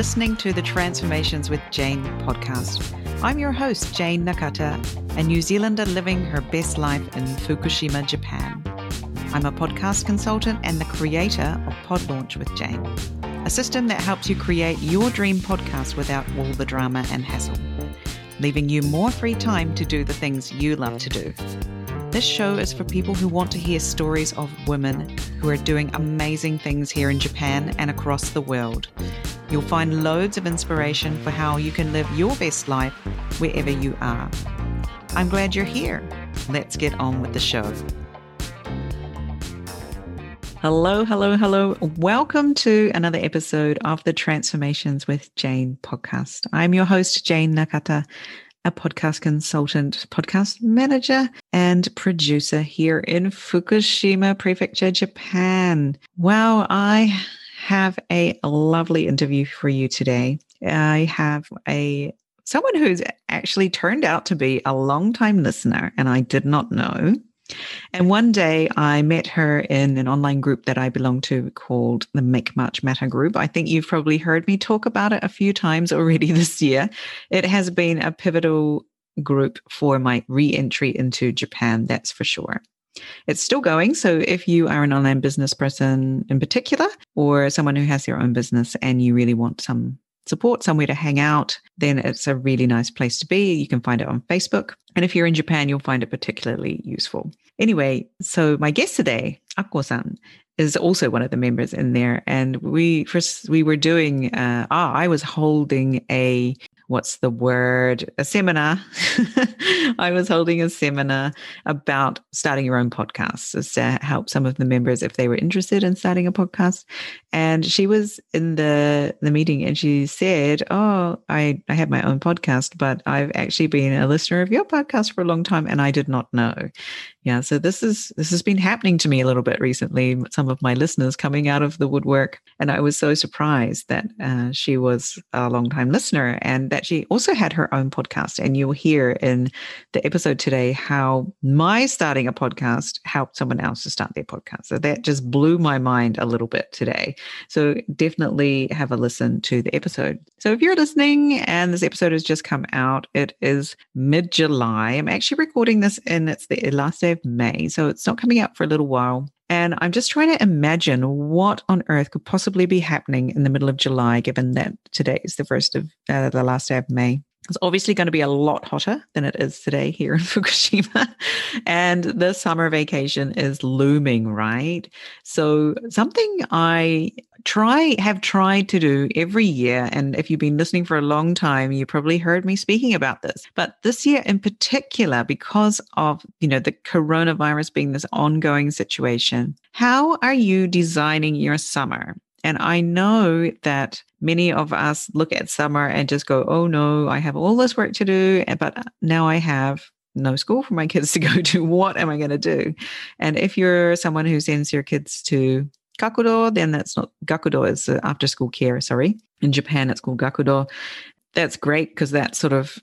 listening to the Transformations with Jane podcast. I'm your host, Jane Nakata, a New Zealander living her best life in Fukushima, Japan. I'm a podcast consultant and the creator of Pod Launch with Jane, a system that helps you create your dream podcast without all the drama and hassle, leaving you more free time to do the things you love to do. This show is for people who want to hear stories of women who are doing amazing things here in Japan and across the world. You'll find loads of inspiration for how you can live your best life wherever you are. I'm glad you're here. Let's get on with the show. Hello, hello, hello. Welcome to another episode of the Transformations with Jane podcast. I'm your host, Jane Nakata, a podcast consultant, podcast manager, and producer here in Fukushima Prefecture, Japan. Wow, I have a lovely interview for you today. I have someone who's actually turned out to be a long-time listener, and I did not know. And one day I met her in an online group that I belong to called the Make Much Matter group. I think you've probably heard me talk about it a few times already this year. It has been a pivotal group for my re-entry into Japan, that's for sure. It's still going. So if you are an online business person in particular, or someone who has their own business and you really want some support, somewhere to hang out, then it's a really nice place to be. You can find it on Facebook. And if you're in Japan, you'll find it particularly useful. Anyway, so my guest today, Ako-san, is also one of the members in there. And we were doing, I was holding a seminar. I was holding a seminar about starting your own podcast to help some of the members if they were interested in starting a podcast. And she was in the meeting and she said, oh, I have my own podcast, but I've actually been a listener of your podcast for a long time and I did not know. Yeah, so this has been happening to me a little bit recently, some of my listeners coming out of the woodwork. And I was so surprised that she was a long-time listener and that she also had her own podcast. And you'll hear in the episode today how my starting a podcast helped someone else to start their podcast. So that just blew my mind a little bit today. So definitely have a listen to the episode. So if you're listening and this episode has just come out, it is mid-July. I'm actually recording this and it's the last day of May, so it's not coming out for a little while. And I'm just trying to imagine what on earth could possibly be happening in the middle of July, given that today is the last day of May. It's obviously going to be a lot hotter than it is today here in Fukushima. And the summer vacation is looming, right? So something I have tried to do every year, and if you've been listening for a long time, you probably heard me speaking about this. But this year in particular, because of, the coronavirus being this ongoing situation, how are you designing your summer? And I know that many of us look at summer and just go, oh no, I have all this work to do, but now I have no school for my kids to go to. What am I going to do? And if you're someone who sends your kids to Gakudo, then that's not Gakudo, is after school care. Sorry. In Japan, it's called Gakudo. That's great because that sort of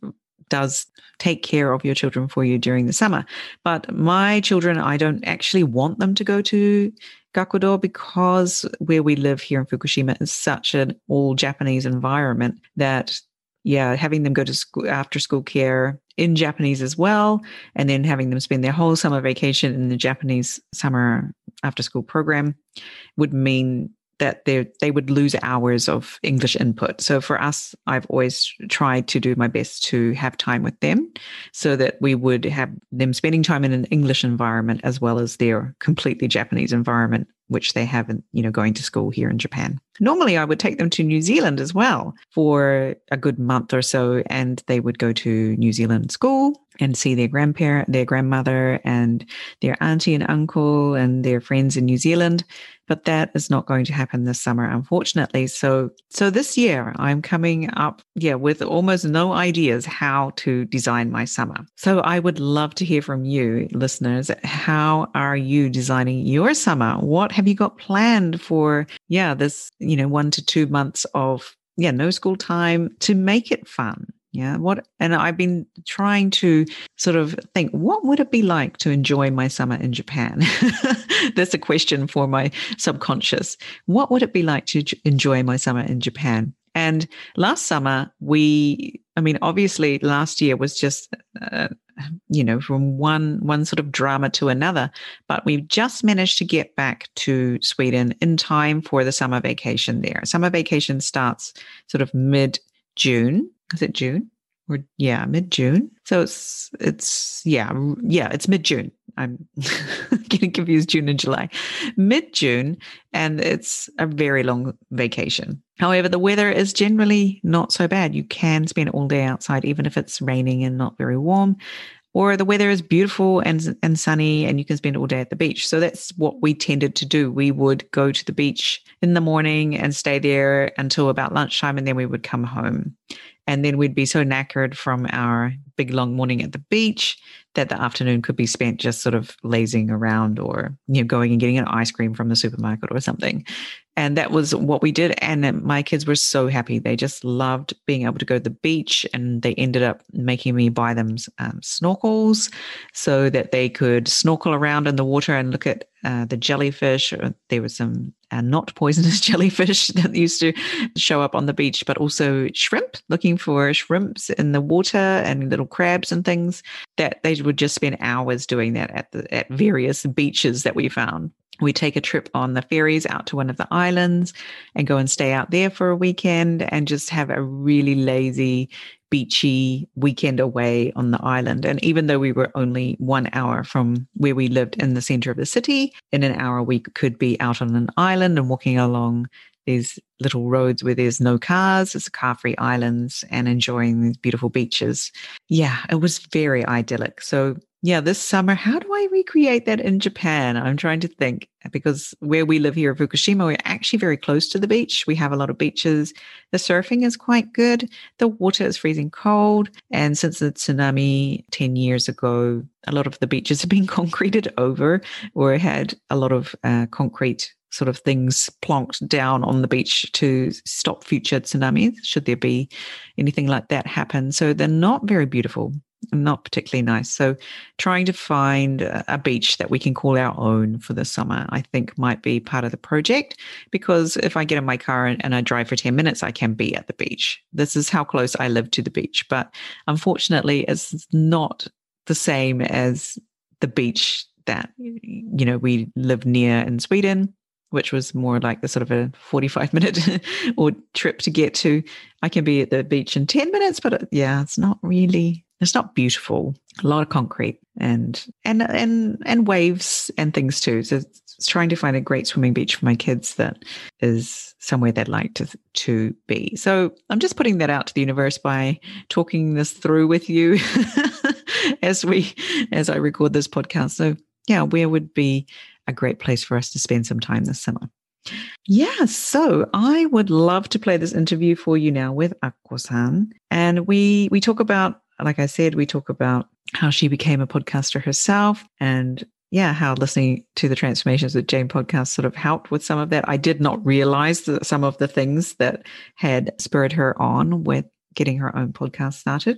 does take care of your children for you during the summer. But my children, I don't actually want them to go to Gakudo because where we live here in Fukushima is such an all Japanese environment that, having them go to school, after school care in Japanese as well, and then having them spend their whole summer vacation in the Japanese summer after school program would mean that they would lose hours of English input. So for us, I've always tried to do my best to have time with them so that we would have them spending time in an English environment as well as their completely Japanese environment, which they have, going to school here in Japan. Normally, I would take them to New Zealand as well for a good month or so, and they would go to New Zealand school and see their grandparent, their grandmother, and their auntie and uncle and their friends in New Zealand. But that is not going to happen this summer, unfortunately. So this year, I'm coming up, with almost no ideas how to design my summer. So I would love to hear from you, listeners. How are you designing your summer? What have you got planned for, this, 1 to 2 months of, no school time to make it fun? Yeah. And I've been trying to sort of think, what would it be like to enjoy my summer in Japan? That's a question for my subconscious. What would it be like to enjoy my summer in Japan? And last summer, obviously last year was just, from one sort of drama to another, but we've just managed to get back to Sweden in time for the summer vacation there. Summer vacation starts sort of mid-June. Is it June? Mid-June. So it's mid-June. I'm getting confused, June and July. Mid-June, and it's a very long vacation. However, the weather is generally not so bad. You can spend all day outside, even if it's raining and not very warm. Or the weather is beautiful and sunny, and you can spend all day at the beach. So that's what we tended to do. We would go to the beach in the morning and stay there until about lunchtime, and then we would come home. And then we'd be so knackered from our big long morning at the beach that the afternoon could be spent just sort of lazing around or, going and getting an ice cream from the supermarket or something. And that was what we did. And my kids were so happy. They just loved being able to go to the beach, and they ended up making me buy them snorkels so that they could snorkel around in the water and look at the jellyfish. There was some not poisonous jellyfish that used to show up on the beach, but also shrimp, looking for shrimps in the water and little crabs and things, that they would just spend hours doing that at various beaches that we found. We take a trip on the ferries out to one of the islands and go and stay out there for a weekend and just have a really lazy, beachy weekend away on the island. And even though we were only 1 hour from where we lived in the center of the city, in an hour we could be out on an island and walking along these little roads where there's no cars. It's car-free islands, and enjoying these beautiful beaches. Yeah, it was very idyllic. So yeah, this summer, how do I recreate that in Japan? I'm trying to think, because where we live here in Fukushima, we're actually very close to the beach. We have a lot of beaches. The surfing is quite good. The water is freezing cold. And since the tsunami 10 years ago, a lot of the beaches have been concreted over or had a lot of concrete sort of things plonked down on the beach to stop future tsunamis, should there be anything like that happen. So they're not very beautiful. Not particularly nice. So trying to find a beach that we can call our own for the summer, I think, might be part of the project, because if I get in my car and I drive for 10 minutes, I can be at the beach. This is how close I live to the beach. But unfortunately, it's not the same as the beach that, we live near in Sweden, which was more like the sort of a 45-minute or trip to get to. I can be at the beach in 10 minutes, but yeah, it's not really... It's not beautiful. A lot of concrete and waves and things too. So it's trying to find a great swimming beach for my kids that is somewhere they'd like to be. So I'm just putting that out to the universe by talking this through with you as I record this podcast. So yeah, where would be a great place for us to spend some time this summer? Yeah, so I would love to play this interview for you now with Ako-san, and we talk about. Like I said, we talk about how she became a podcaster herself, and yeah, how listening to the Transformations with Jane podcast sort of helped with some of that. I did not realize that some of the things that had spurred her on with getting her own podcast started.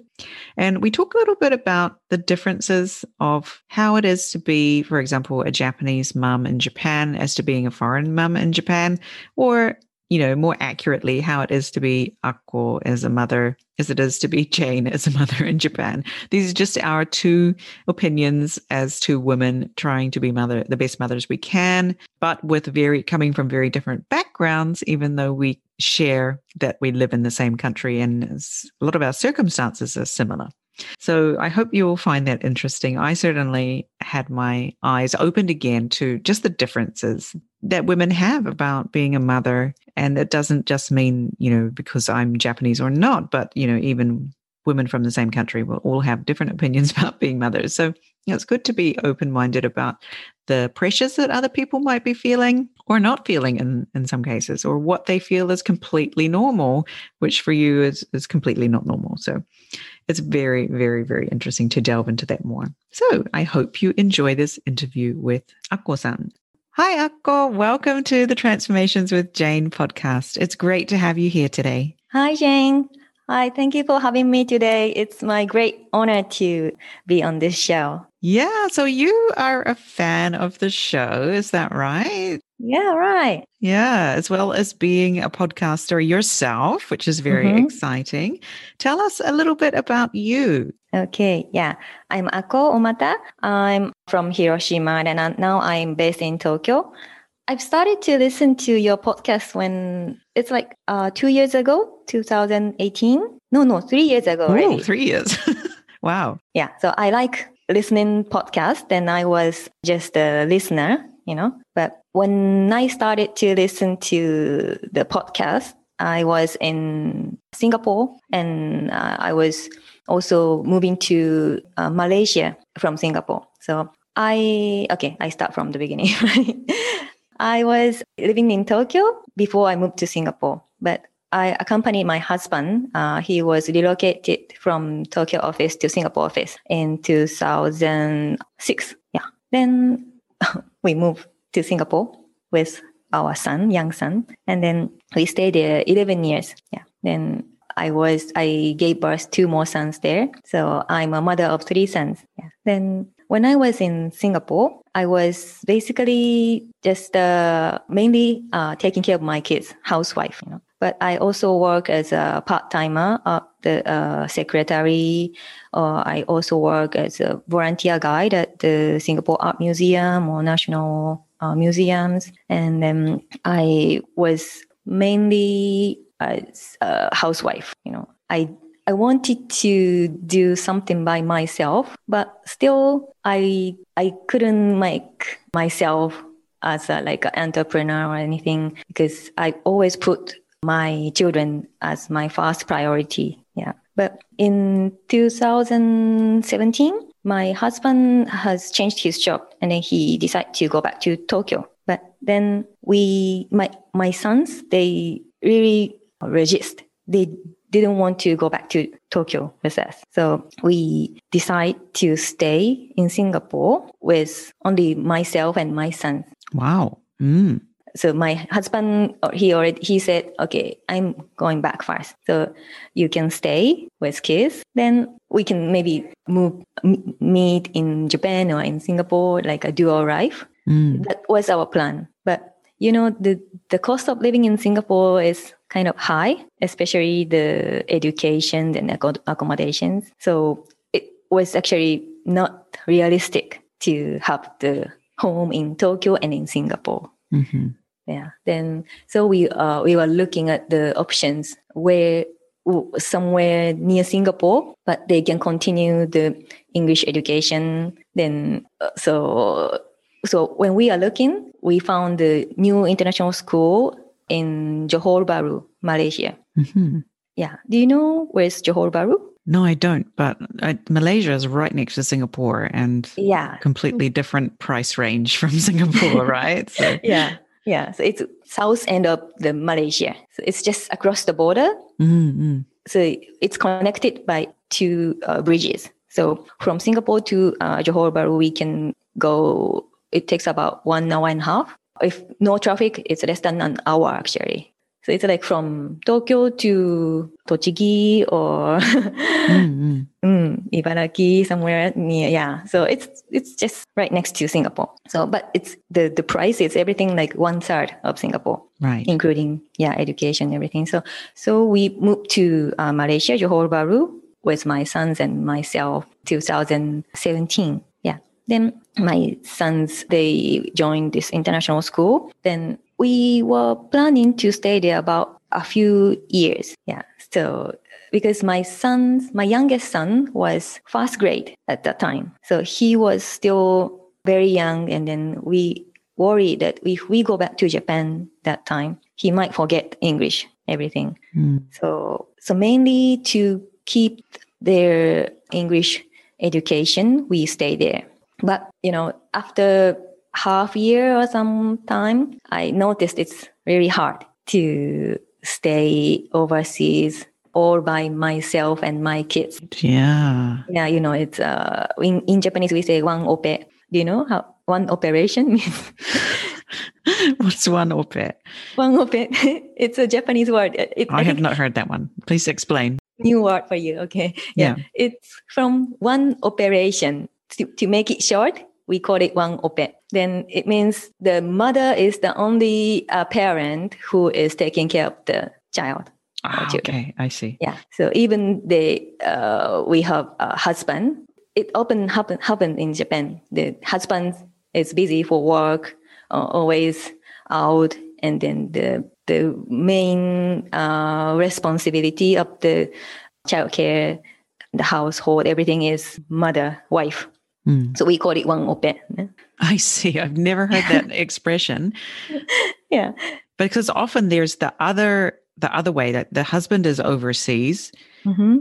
And we talk a little bit about the differences of how it is to be, for example, a Japanese mum in Japan as to being a foreign mum in Japan, or more accurately, how it is to be Ako as a mother, as it is to be Jane as a mother in Japan. These are just our two opinions as two women trying to be the best mothers we can, but with coming from very different backgrounds, even though we share that we live in the same country and a lot of our circumstances are similar. So I hope you will find that interesting. I certainly had my eyes opened again to just the differences that women have about being a mother. And it doesn't just mean, because I'm Japanese or not, but, even women from the same country will all have different opinions about being mothers. So it's good to be open-minded about the pressures that other people might be feeling or not feeling in some cases, or what they feel is completely normal, which for you is completely not normal. So it's very, very, very interesting to delve into that more. So I hope you enjoy this interview with Ako-san. Hi, Ako. Welcome to the Transformations with Jane podcast. It's great to have you here today. Hi, Jane. Hi, thank you for having me today. It's my great honor to be on this show. Yeah, so you are a fan of the show, is that right? Yeah, right. Yeah, as well as being a podcaster yourself, which is very exciting. Tell us a little bit about you. Okay, yeah. I'm Ako Omata. I'm from Hiroshima and now I'm based in Tokyo. I've started to listen to your podcast when it's like 2 years ago, 2018. No, 3 years ago already. Oh, 3 years. Wow. Yeah, so I like listening podcast and I was just a listener, you know. But when I started to listen to the podcast, I was in Singapore and I was also moving to Malaysia from Singapore. So I start from the beginning. I was living in Tokyo before I moved to Singapore, but I accompanied my husband. He was relocated from Tokyo office to Singapore office in 2006. Yeah. Then we moved to Singapore with our son, young son. And then we stayed there 11 years. Yeah. Then I gave birth two more sons there. So I'm a mother of three sons. Yeah. Then when I was in Singapore, I was basically just mainly taking care of my kids, housewife, you know. But I also work as a part-timer, the secretary. I also work as a volunteer guide at the Singapore Art Museum or National Museums. And then I was mainly as a housewife, you know. I wanted to do something by myself, but still I couldn't make myself as an entrepreneur or anything because I always put my children as my first priority. Yeah. But in 2017, my husband has changed his job and then he decided to go back to Tokyo. But then my sons, they really resist. They didn't want to go back to Tokyo with us. So we decide to stay in Singapore with only myself and my son. Wow. Mm. So my husband, he said, okay, I'm going back first. So you can stay with kids. Then we can maybe meet in Japan or in Singapore, like a dual life. Mm. That was our plan. But, you know, the cost of living in Singapore is kind of high, especially the education and accommodations. So it was actually not realistic to have the home in Tokyo and in Singapore. Mm-hmm. Yeah. Then, so we were looking at the options where somewhere near Singapore, but they can continue the English education. Then, so when we are looking, we found the new international school in Johor Bahru, Malaysia. Mm-hmm. Yeah. Do you know where's Johor Bahru? No, I don't. But Malaysia is right next to Singapore and completely different price range from Singapore, right? So. Yeah. Yeah. So it's south end of the Malaysia. So it's just across the border. Mm-hmm. So it's connected by two bridges. So from Singapore to Johor Bahru, we can go, it takes about 1 hour and a half. If no traffic, it's less than an hour actually. So it's like from Tokyo to Tochigi or Ibaraki, somewhere near. Yeah. So it's just right next to Singapore. So, but it's the price is everything like 1/3 of Singapore, right? Including education, everything. So we moved to Malaysia, Johor Bahru, with my sons and myself, 2017. Then my sons, they joined this international school. Then we were planning to stay there about a few years. Yeah. So because my youngest son was first grade at that time. So he was still very young. And then we worried that if we go back to Japan that time, he might forget English, everything. Mm. So mainly to keep their English education, we stay there. But, you know, after half year or some time, I noticed it's really hard to stay overseas all by myself and my kids. Yeah. Yeah, you know, it's in Japanese, we say one ope. Do you know how one operation means? What's one ope? One ope. It's a Japanese word. I have not heard that one. Please explain. new word for you. Okay. Yeah. It's from one operation. To make it short, we call it one ope. Then it means the mother is the only parent who is taking care of the child. Ah, okay, I see. Yeah. So even we have a husband. It often happened in Japan. The husband is busy for work, always out, and then the main responsibility of the childcare, the household, everything is mother, wife. Mm. So we call it one ope. I see. I've never heard that expression. Yeah, because often there's the other way that the husband is overseas, mm-hmm.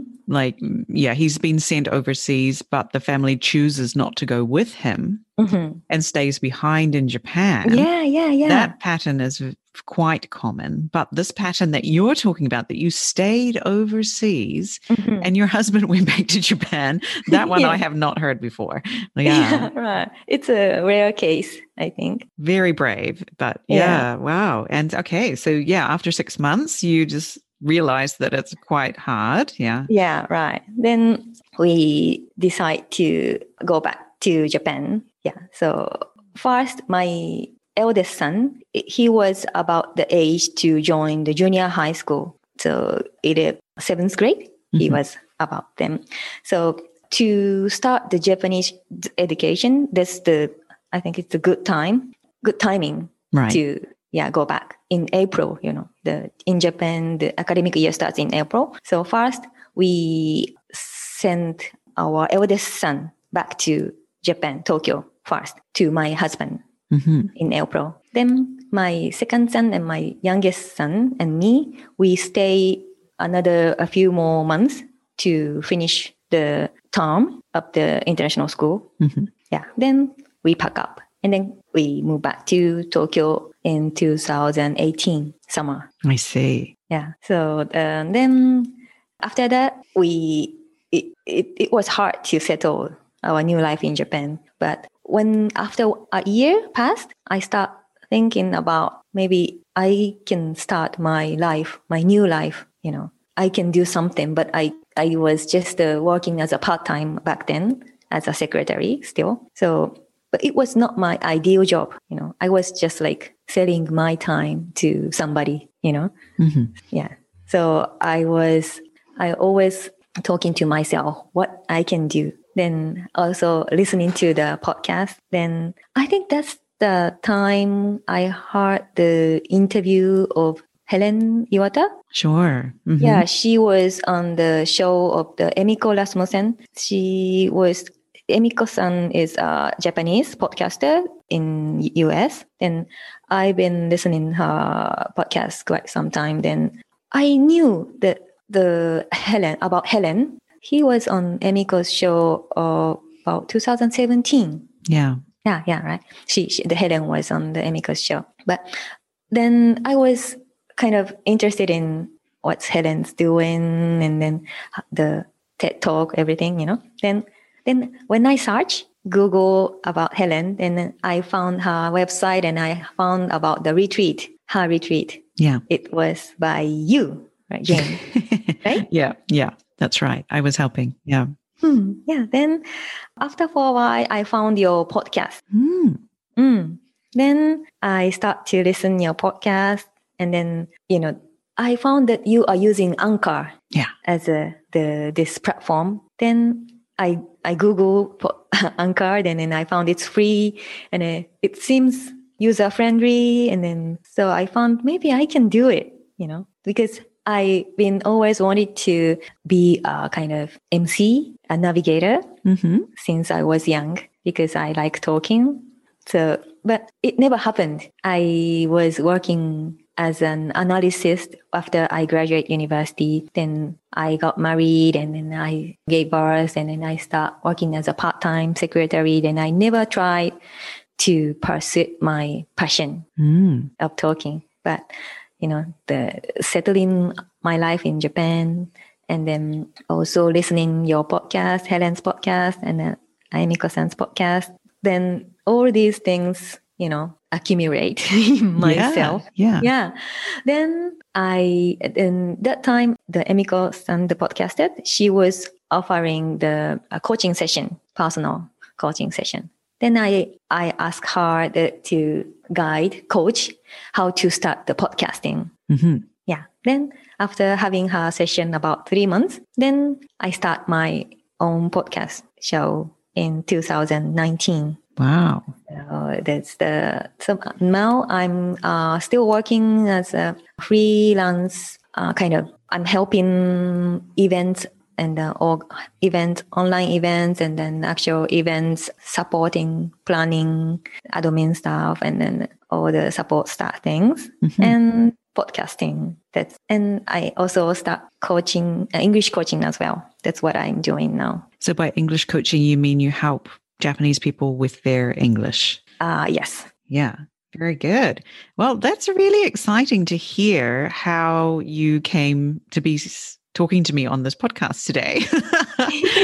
He's been sent overseas, but the family chooses not to go with him mm-hmm. and stays behind in Japan. Yeah. That pattern is quite common. But this pattern that you're talking about, that you stayed overseas mm-hmm. and your husband went back to Japan, that one I have not heard before. Yeah. Right. It's a rare case, I think. Very brave, but yeah. Wow. And okay, so after 6 months, you just realized that it's quite hard. Yeah. Yeah, right. Then we decide to go back to Japan. Yeah. So first, my eldest son, he was about the age to join the junior high school. So in the 7th grade, he mm-hmm. was about them. So to start the Japanese education, I think it's a good timing right. to go back in April, in Japan, the academic year starts in April. So first, we sent our eldest son back to Japan, Tokyo first, to my husband mm-hmm. in April. Then my second son and my youngest son and me, we stay a few more months to finish the term of the international school. Mm-hmm. Yeah. Then we pack up and then we move back to Tokyo in 2018 summer. I see. Yeah. So then after that, it was hard to settle our new life in Japan. But when after a year passed, I start thinking about maybe I can start my new life. I can do something. But I was just working as a part-time back then as a secretary still. So. But it was not my ideal job, I was just selling my time to somebody, Mm-hmm. Yeah. So I always talking to myself what I can do. Then also listening to the podcast. Then I think that's the time I heard the interview of Helen Iwata. Sure. Mm-hmm. Yeah, she was on the show of the Emiko Rasmussen. Emiko-san is a Japanese podcaster in US, and I've been listening her podcast quite some time. Then I knew that about Helen. He was on Emiko's show about 2017. Yeah. Yeah, right. The Helen was on the Emiko's show. But then I was kind of interested in what Helen's doing and then the TED Talk, everything, Then when I search Google about Helen, then I found her website and I found about her retreat. Yeah. It was by you, right, Jane? Right? Yeah. That's right. I was helping. Yeah. Yeah. Then after for a while, I found your podcast. Then I start to listen your podcast. And then, I found that you are using Anchor as this platform. Then I Googled Anchor and then I found it's free and it seems user-friendly. And then so I found maybe I can do it, because I've been always wanted to be a kind of MC, a navigator mm-hmm. since I was young because I like talking. So, but it never happened. I was working as an analyst after I graduate university. Then I got married and then I gave birth and then I start working as a part-time secretary. Then I never tried to pursue my passion of talking. But, the settling my life in Japan and then also listening your podcast, Helen's podcast and Aimiko-san's podcast, then all these things, accumulate in myself. Yeah. Then that time, the Emiko-san, the podcaster, she was offering the coaching session, personal coaching session. Then I asked her to guide, coach, how to start the podcasting. Mm-hmm. Yeah. Then after having her session about 3 months, then I start my own podcast show in 2019. Wow. So that's so now I'm still working as a freelance kind of, I'm helping events and online events, and then actual events, supporting, planning, admin stuff, and then all the support stuff things, mm-hmm. and podcasting. And I also start coaching, English coaching as well. That's what I'm doing now. So by English coaching, you mean you help Japanese people with their English? Yes. Yeah. Very good. Well, that's really exciting to hear how you came to be talking to me on this podcast today.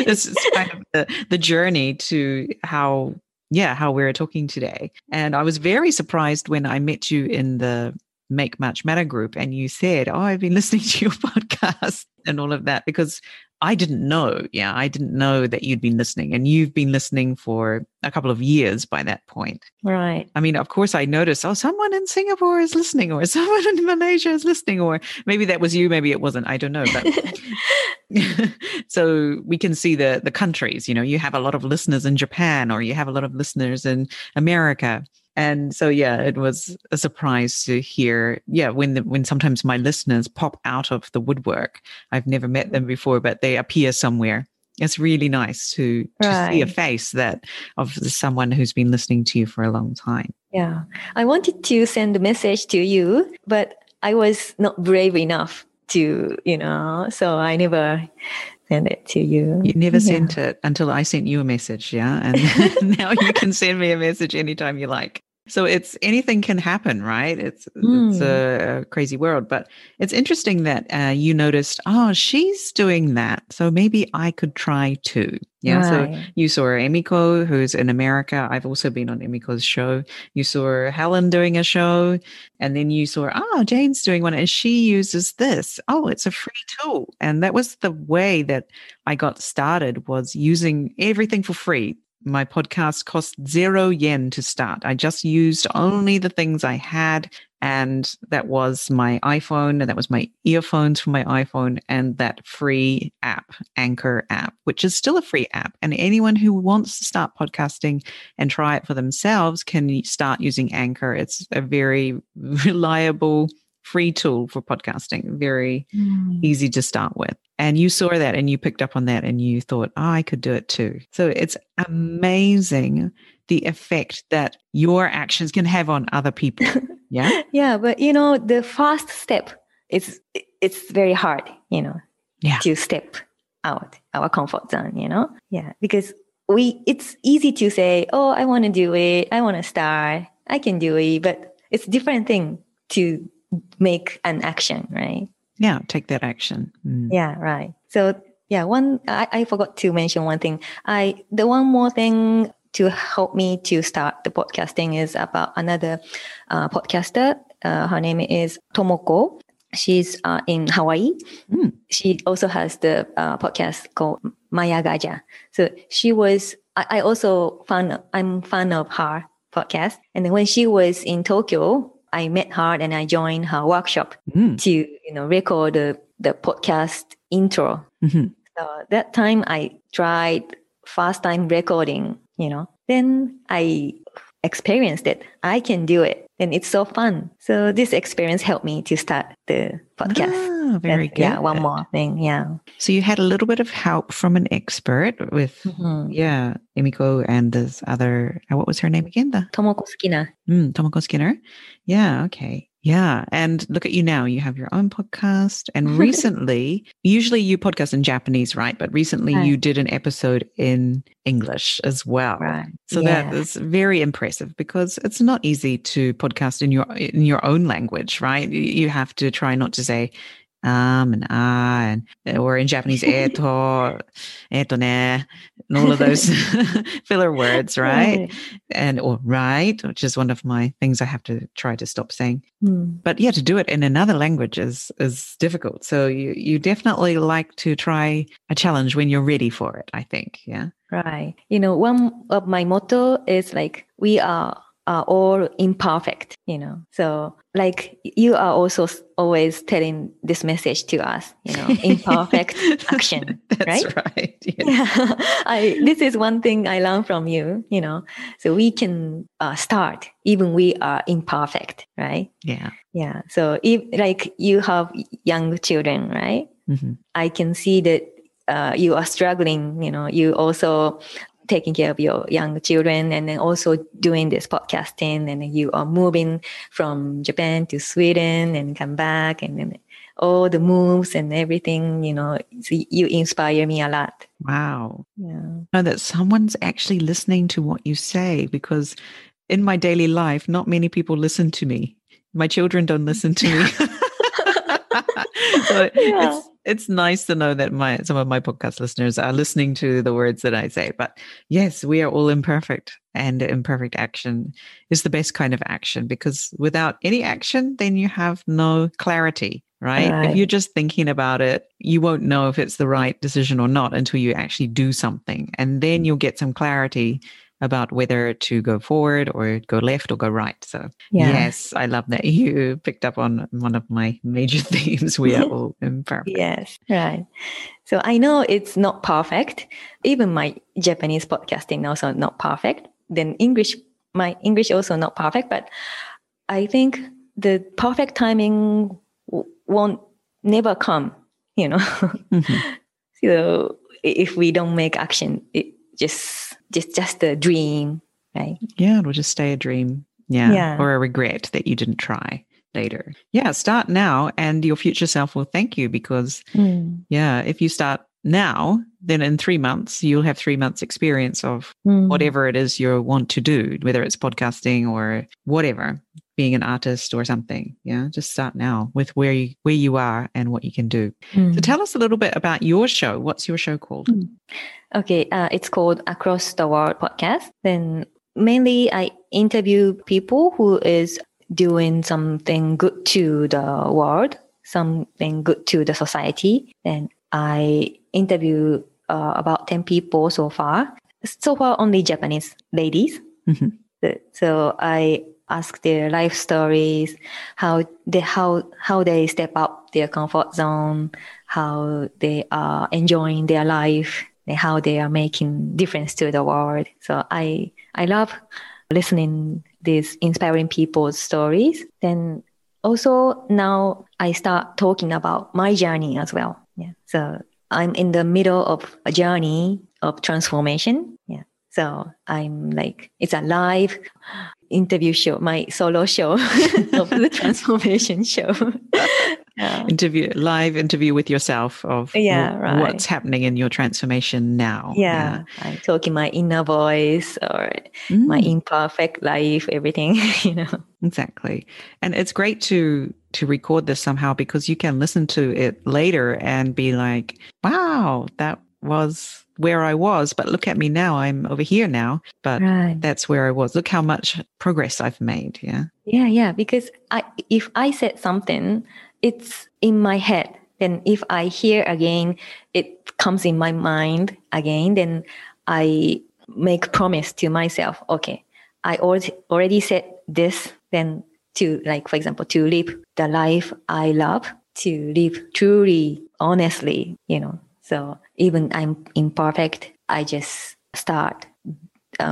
This is kind of the journey to how we're talking today. And I was very surprised when I met you in the Make Much Matter group and you said, oh, I've been listening to your podcast and all of that, because I didn't know that you'd been listening, and you've been listening for a couple of years by that point. Right. I mean, of course I noticed, oh, someone in Singapore is listening, or someone in Malaysia is listening, or maybe that was you, maybe it wasn't, I don't know. But so we can see the countries, you have a lot of listeners in Japan, or you have a lot of listeners in America. And so, yeah, it was a surprise to hear, when sometimes my listeners pop out of the woodwork. I've never met them before, but they appear somewhere. It's really nice to see a face of someone who's been listening to you for a long time. Yeah. I wanted to send a message to you, but I was not brave enough to, so I never send it to you. You never sent it until I sent you a message, yeah? And now you can send me a message anytime you like. So anything can happen, right? It's a crazy world. But it's interesting that you noticed, oh, she's doing that, so maybe I could try too. Yeah, right. So you saw Emiko, who's in America. I've also been on Emiko's show. You saw Helen doing a show. And then you saw, oh, Jane's doing one and she uses this. Oh, it's a free tool. And that was the way that I got started, was using everything for free. My podcast cost 0 yen to start. I just used only the things I had, and that was my iPhone, and that was my earphones for my iPhone, and that free app, Anchor app, which is still a free app. And anyone who wants to start podcasting and try it for themselves can start using Anchor. It's a very reliable free tool for podcasting, very easy to start with. And you saw that and you picked up on that and you thought, oh, I could do it too. So it's amazing the effect that your actions can have on other people. Yeah. Yeah. But, the first step, it's very hard, to step out our comfort zone, Yeah. Because it's easy to say, oh, I want to do it. I want to start. I can do it. But it's a different thing to make an action, right? Yeah, take that action. Mm. Yeah, right. So, I forgot to mention one thing. The one more thing to help me to start the podcasting is about another podcaster. Her name is Tomoko. She's in Hawaii. Mm. She also has the podcast called Mayagaja. So she was, I'm fan of her podcast. And then when she was in Tokyo, I met her and I joined her workshop to, record the podcast intro. Mm-hmm. So that time I tried first time recording, Then I experienced it. I can do it. And it's so fun. So this experience helped me to start the podcast. Oh, very good. Yeah, one more thing. Yeah. So you had a little bit of help from an expert with, Emiko and this other, what was her name again? Tomoko Skina. Tomoko Skina. Yeah. Okay. Yeah. And look at you now. You have your own podcast. And recently, usually you podcast in Japanese, right? But recently you did an episode in English as well. Right. So that is very impressive, because it's not easy to podcast in your own language, right? You have to try not to say and ah, and or in Japanese, eto, eto ne, and all of those filler words, right? And or right, which is one of my things I have to try to stop saying. But yeah, to do it in another language is difficult. So you definitely like to try a challenge when you're ready for it, I think. Yeah. Right. You know, one of my motto is like, we are all imperfect, you know. So like you are also always telling this message to us, you know, imperfect action. That's right. Yes. Yeah. This is one thing I learned from you, you know. So we can start, even we are imperfect, right? Yeah. Yeah. So if like you have young children, right? Mm-hmm. I can see that you are struggling, you know, you also taking care of your young children and then also doing this podcasting, and then you are moving from Japan to Sweden and come back, and then all the moves and everything, you know, so you inspire me a lot. Wow. Yeah. Know that someone's actually listening to what you say, because in my daily life, not many people listen to me. My children don't listen to me. So yeah. It's nice to know that some of my podcast listeners are listening to the words that I say. But yes, we are all imperfect, and imperfect action is the best kind of action, because without any action, then you have no clarity, right? If you're just thinking about it, you won't know if it's the right decision or not until you actually do something. And then you'll get some clarity about whether to go forward or go left or go right. So yes, I love that you picked up on one of my major themes. We are all imperfect. Yes, right. So I know it's not perfect. Even my Japanese podcasting also not perfect. Then my English also not perfect. But I think the perfect timing won't never come, you know. Mm-hmm. So if we don't make action, it just a dream, right? Yeah, it'll just stay a dream. Yeah. Or a regret that you didn't try later. Yeah, start now and your future self will thank you, because if you start now, then in 3 months, you'll have 3 months experience of whatever it is you want to do, whether it's podcasting or whatever, being an artist or something. Yeah, just start now with where you are and what you can do. So tell us a little bit about your show. What's your show called? Okay, it's called Across the World Podcast. Then mainly I interview people who is doing something good to the world, something good to the society. And I interview about 10 people so far. So far, only Japanese ladies. Mm-hmm. So I ask their life stories, how they step up their comfort zone, how they are enjoying their life, and how they are making difference to the world. So I love listening these inspiring people's stories. Then also now I start talking about my journey as well. Yeah. So I'm in the middle of a journey of transformation. Yeah. So I'm like, it's a live interview show, my solo show of the transformation show. Yeah. Live interview with yourself of what's happening in your transformation now. Yeah. I talk in my inner voice or my imperfect life, everything, you know. Exactly. And it's great to record this somehow, because you can listen to it later and be like, wow, that was where I was, but look at me now. I'm over here now, but that's where I was. Look how much progress I've made. Yeah. Yeah. Because if I said something, it's in my head. Then if I hear again, it comes in my mind again. Then I make promise to myself. Okay, I already said this. Then to, like, for example, to live the life I love, to live truly, honestly, you know. So even I'm imperfect, I just start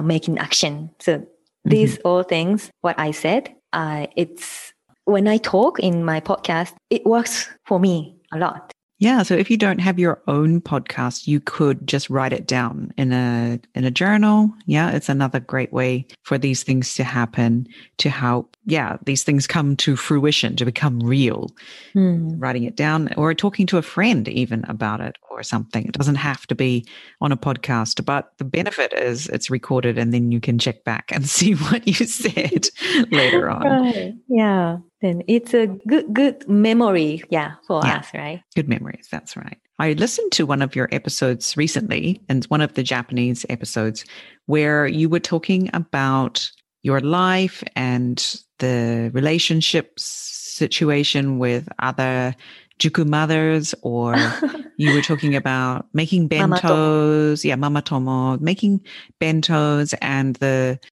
making action. So these all things, what I said, it's when I talk in my podcast, it works for me a lot. Yeah. So if you don't have your own podcast, you could just write it down in a journal. Yeah. It's another great way for these things to happen, to help. Yeah. These things come to fruition, to become real, writing it down or talking to a friend even about it, or something. It doesn't have to be on a podcast, but the benefit is it's recorded and then you can check back and see what you said later on. Right. Yeah. Then it's a good memory. Yeah. For us, right? Good memories. That's right. I listened to one of your episodes recently, and one of the Japanese episodes, where you were talking about your life and the relationships situation with other juku mothers, or you were talking about making bentos, mamatomo, making bentos, and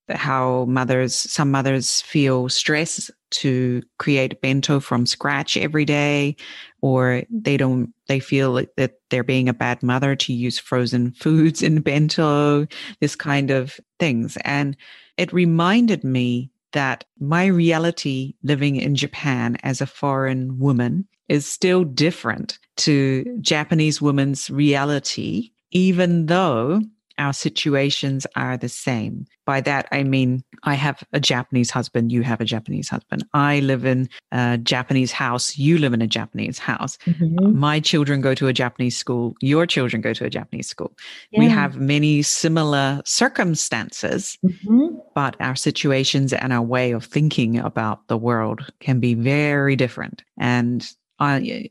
how some mothers feel stress to create bento from scratch every day, or they feel that they're being a bad mother to use frozen foods in bento, this kind of things. And it reminded me that my reality living in Japan as a foreign woman is still different to Japanese women's reality, even though our situations are the same. By that, I mean, I have a Japanese husband, you have a Japanese husband. I live in a Japanese house, you live in a Japanese house. Mm-hmm. My children go to a Japanese school, your children go to a Japanese school. Yeah. We have many similar circumstances, mm-hmm. but our situations and our way of thinking about the world can be very different. And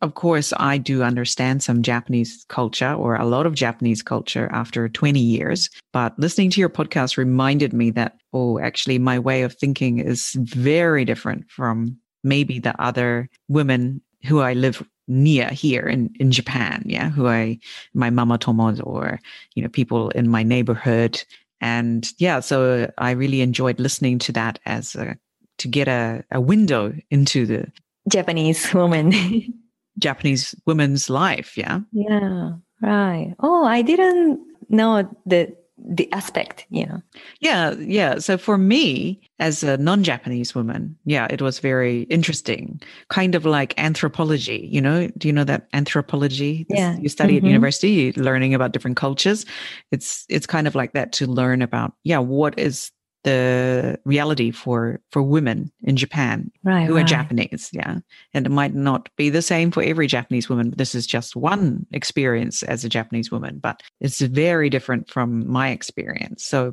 of course, I do understand some Japanese culture, or a lot of Japanese culture, after 20 years. But listening to your podcast reminded me that, actually, my way of thinking is very different from maybe the other women who I live near here in Japan. Yeah, my mamatomos, or people in my neighborhood, and so I really enjoyed listening to that to get a window into the Japanese woman. Japanese woman's life, yeah? Yeah, right. Oh, I didn't know the aspect, Yeah. So for me, as a non-Japanese woman, it was very interesting. Kind of like anthropology, Do you know that anthropology? Yeah. You study at university, you're learning about different cultures. It's kind of like that, to learn about, what is the reality for women in Japan who are Japanese. Yeah. And it might not be the same for every Japanese woman. This is just one experience as a Japanese woman, but it's very different from my experience. So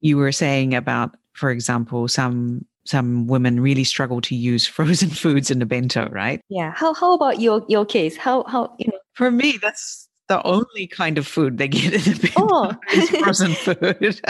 you were saying about, for example, some women really struggle to use frozen foods in the bento, right? Yeah. How about your case? How For me, that's the only kind of food they get in the bento is frozen food.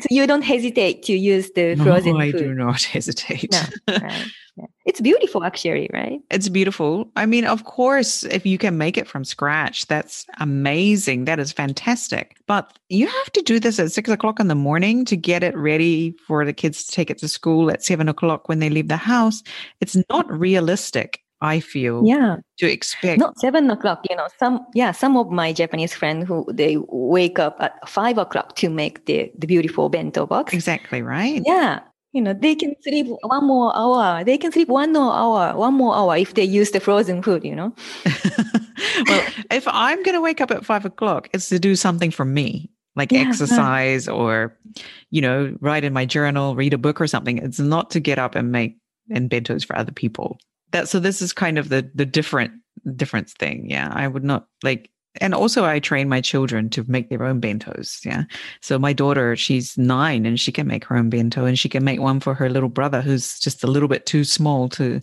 So you don't hesitate to use the frozen food? No, I do not hesitate. No. Right. Yeah. It's beautiful, actually, right? It's beautiful. I mean, of course, if you can make it from scratch, that's amazing. That is fantastic. But you have to do this at 6:00 in the morning to get it ready for the kids to take it to school at 7:00 when they leave the house. It's not realistic, I feel, to expect. Not 7:00, Some of my Japanese friends who they wake up at 5:00 to make the beautiful bento box. Exactly, right? Yeah. They can sleep one more hour if they use the frozen food, Well, if I'm going to wake up at 5:00, it's to do something for me, like exercise or, write in my journal, read a book or something. It's not to get up and make bentos for other people. So this is kind of the difference thing. Yeah. I would not like, and also I train my children to make their own bentos. Yeah. So my daughter, she's 9 and she can make her own bento, and she can make one for her little brother, who's just a little bit too small to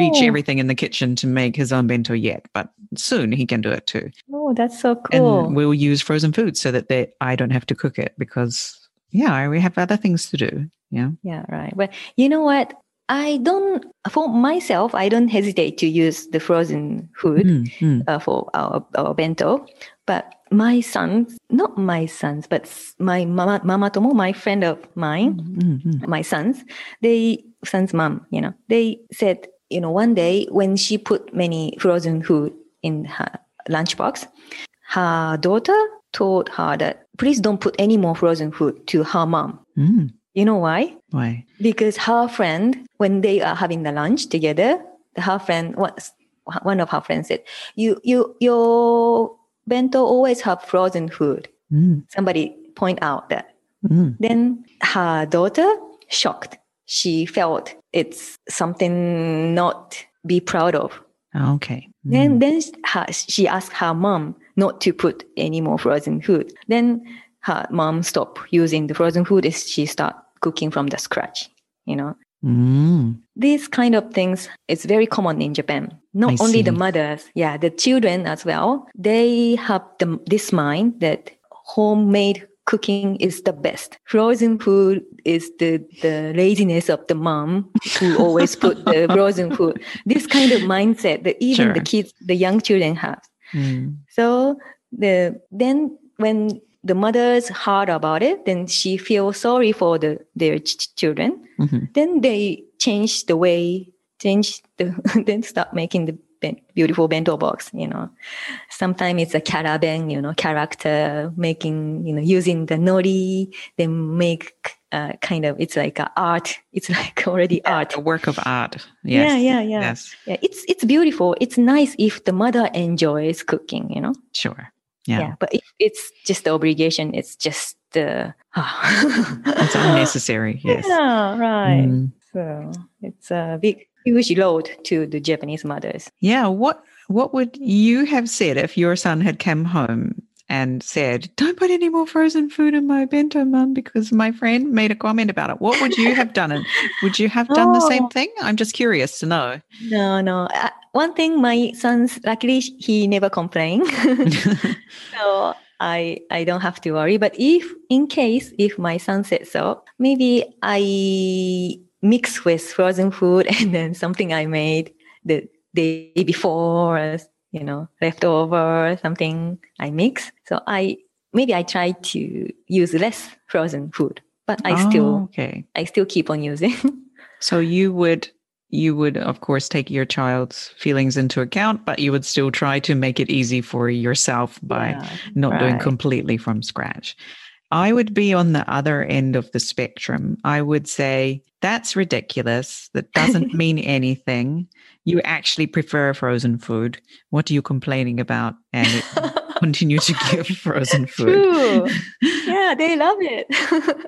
reach everything in the kitchen to make his own bento yet, but soon he can do it too. Oh, that's so cool. And we'll use frozen food so that I don't have to cook it, because we have other things to do. Yeah. Yeah. Right. But you know what? I don't hesitate to use the frozen food for our bento. But my mama tomo, my friend of mine, my son's mom, they said, one day when she put many frozen food in her lunchbox, her daughter told her that, please don't put any more frozen food to her mom. Mm. You know why? Why? Because her friend, when they are having the lunch together, one of her friends said, your bento always have frozen food. Mm. Somebody point out that. Mm. Then her daughter, shocked. She felt it's something not be proud of. Okay. Mm. Then she asked her mom not to put any more frozen food. Then her mom stopped using the frozen food as she started cooking from the scratch, you know. Mm. These kind of things, it's very common in Japan. Not only the mothers, the children as well. They have this mind that homemade cooking is the best. Frozen food is the laziness of the mom who always put the frozen food. This kind of mindset that even the kids, the young children have. Mm. So then when the mother's heard about it, then she feels sorry for their children. Mm-hmm. Then they then start making the beautiful bento box, you know. Sometimes it's a karaben, you know, character making, you know, using the nori, they make it's like a art. It's like already art. A work of art. Yes. Yeah. Yes. Yeah, it's beautiful. It's nice if the mother enjoys cooking, you know. Sure. Yeah, but it's just the obligation. It's just it's unnecessary. Yes. Yeah, right. Mm. So it's a big, huge load to the Japanese mothers. Yeah. What would you have said if your son had come home and said, "Don't put any more frozen food in my bento, Mum, because my friend made a comment about it"? What would you have done? And would you have done the same thing? I'm just curious to know. No. One thing, my son's, luckily, he never complained. So I don't have to worry. But if my son said so, maybe I mix with frozen food and then something I made the day before, you know, leftover, something I mix. So I try to use less frozen food, but I still keep on using. So you would, of course, take your child's feelings into account, but you would still try to make it easy for yourself by not doing completely from scratch. I would be on the other end of the spectrum. I would say, that's ridiculous. That doesn't mean anything. You actually prefer frozen food. What are you complaining about? And continue to give frozen food. True. Yeah, they love it.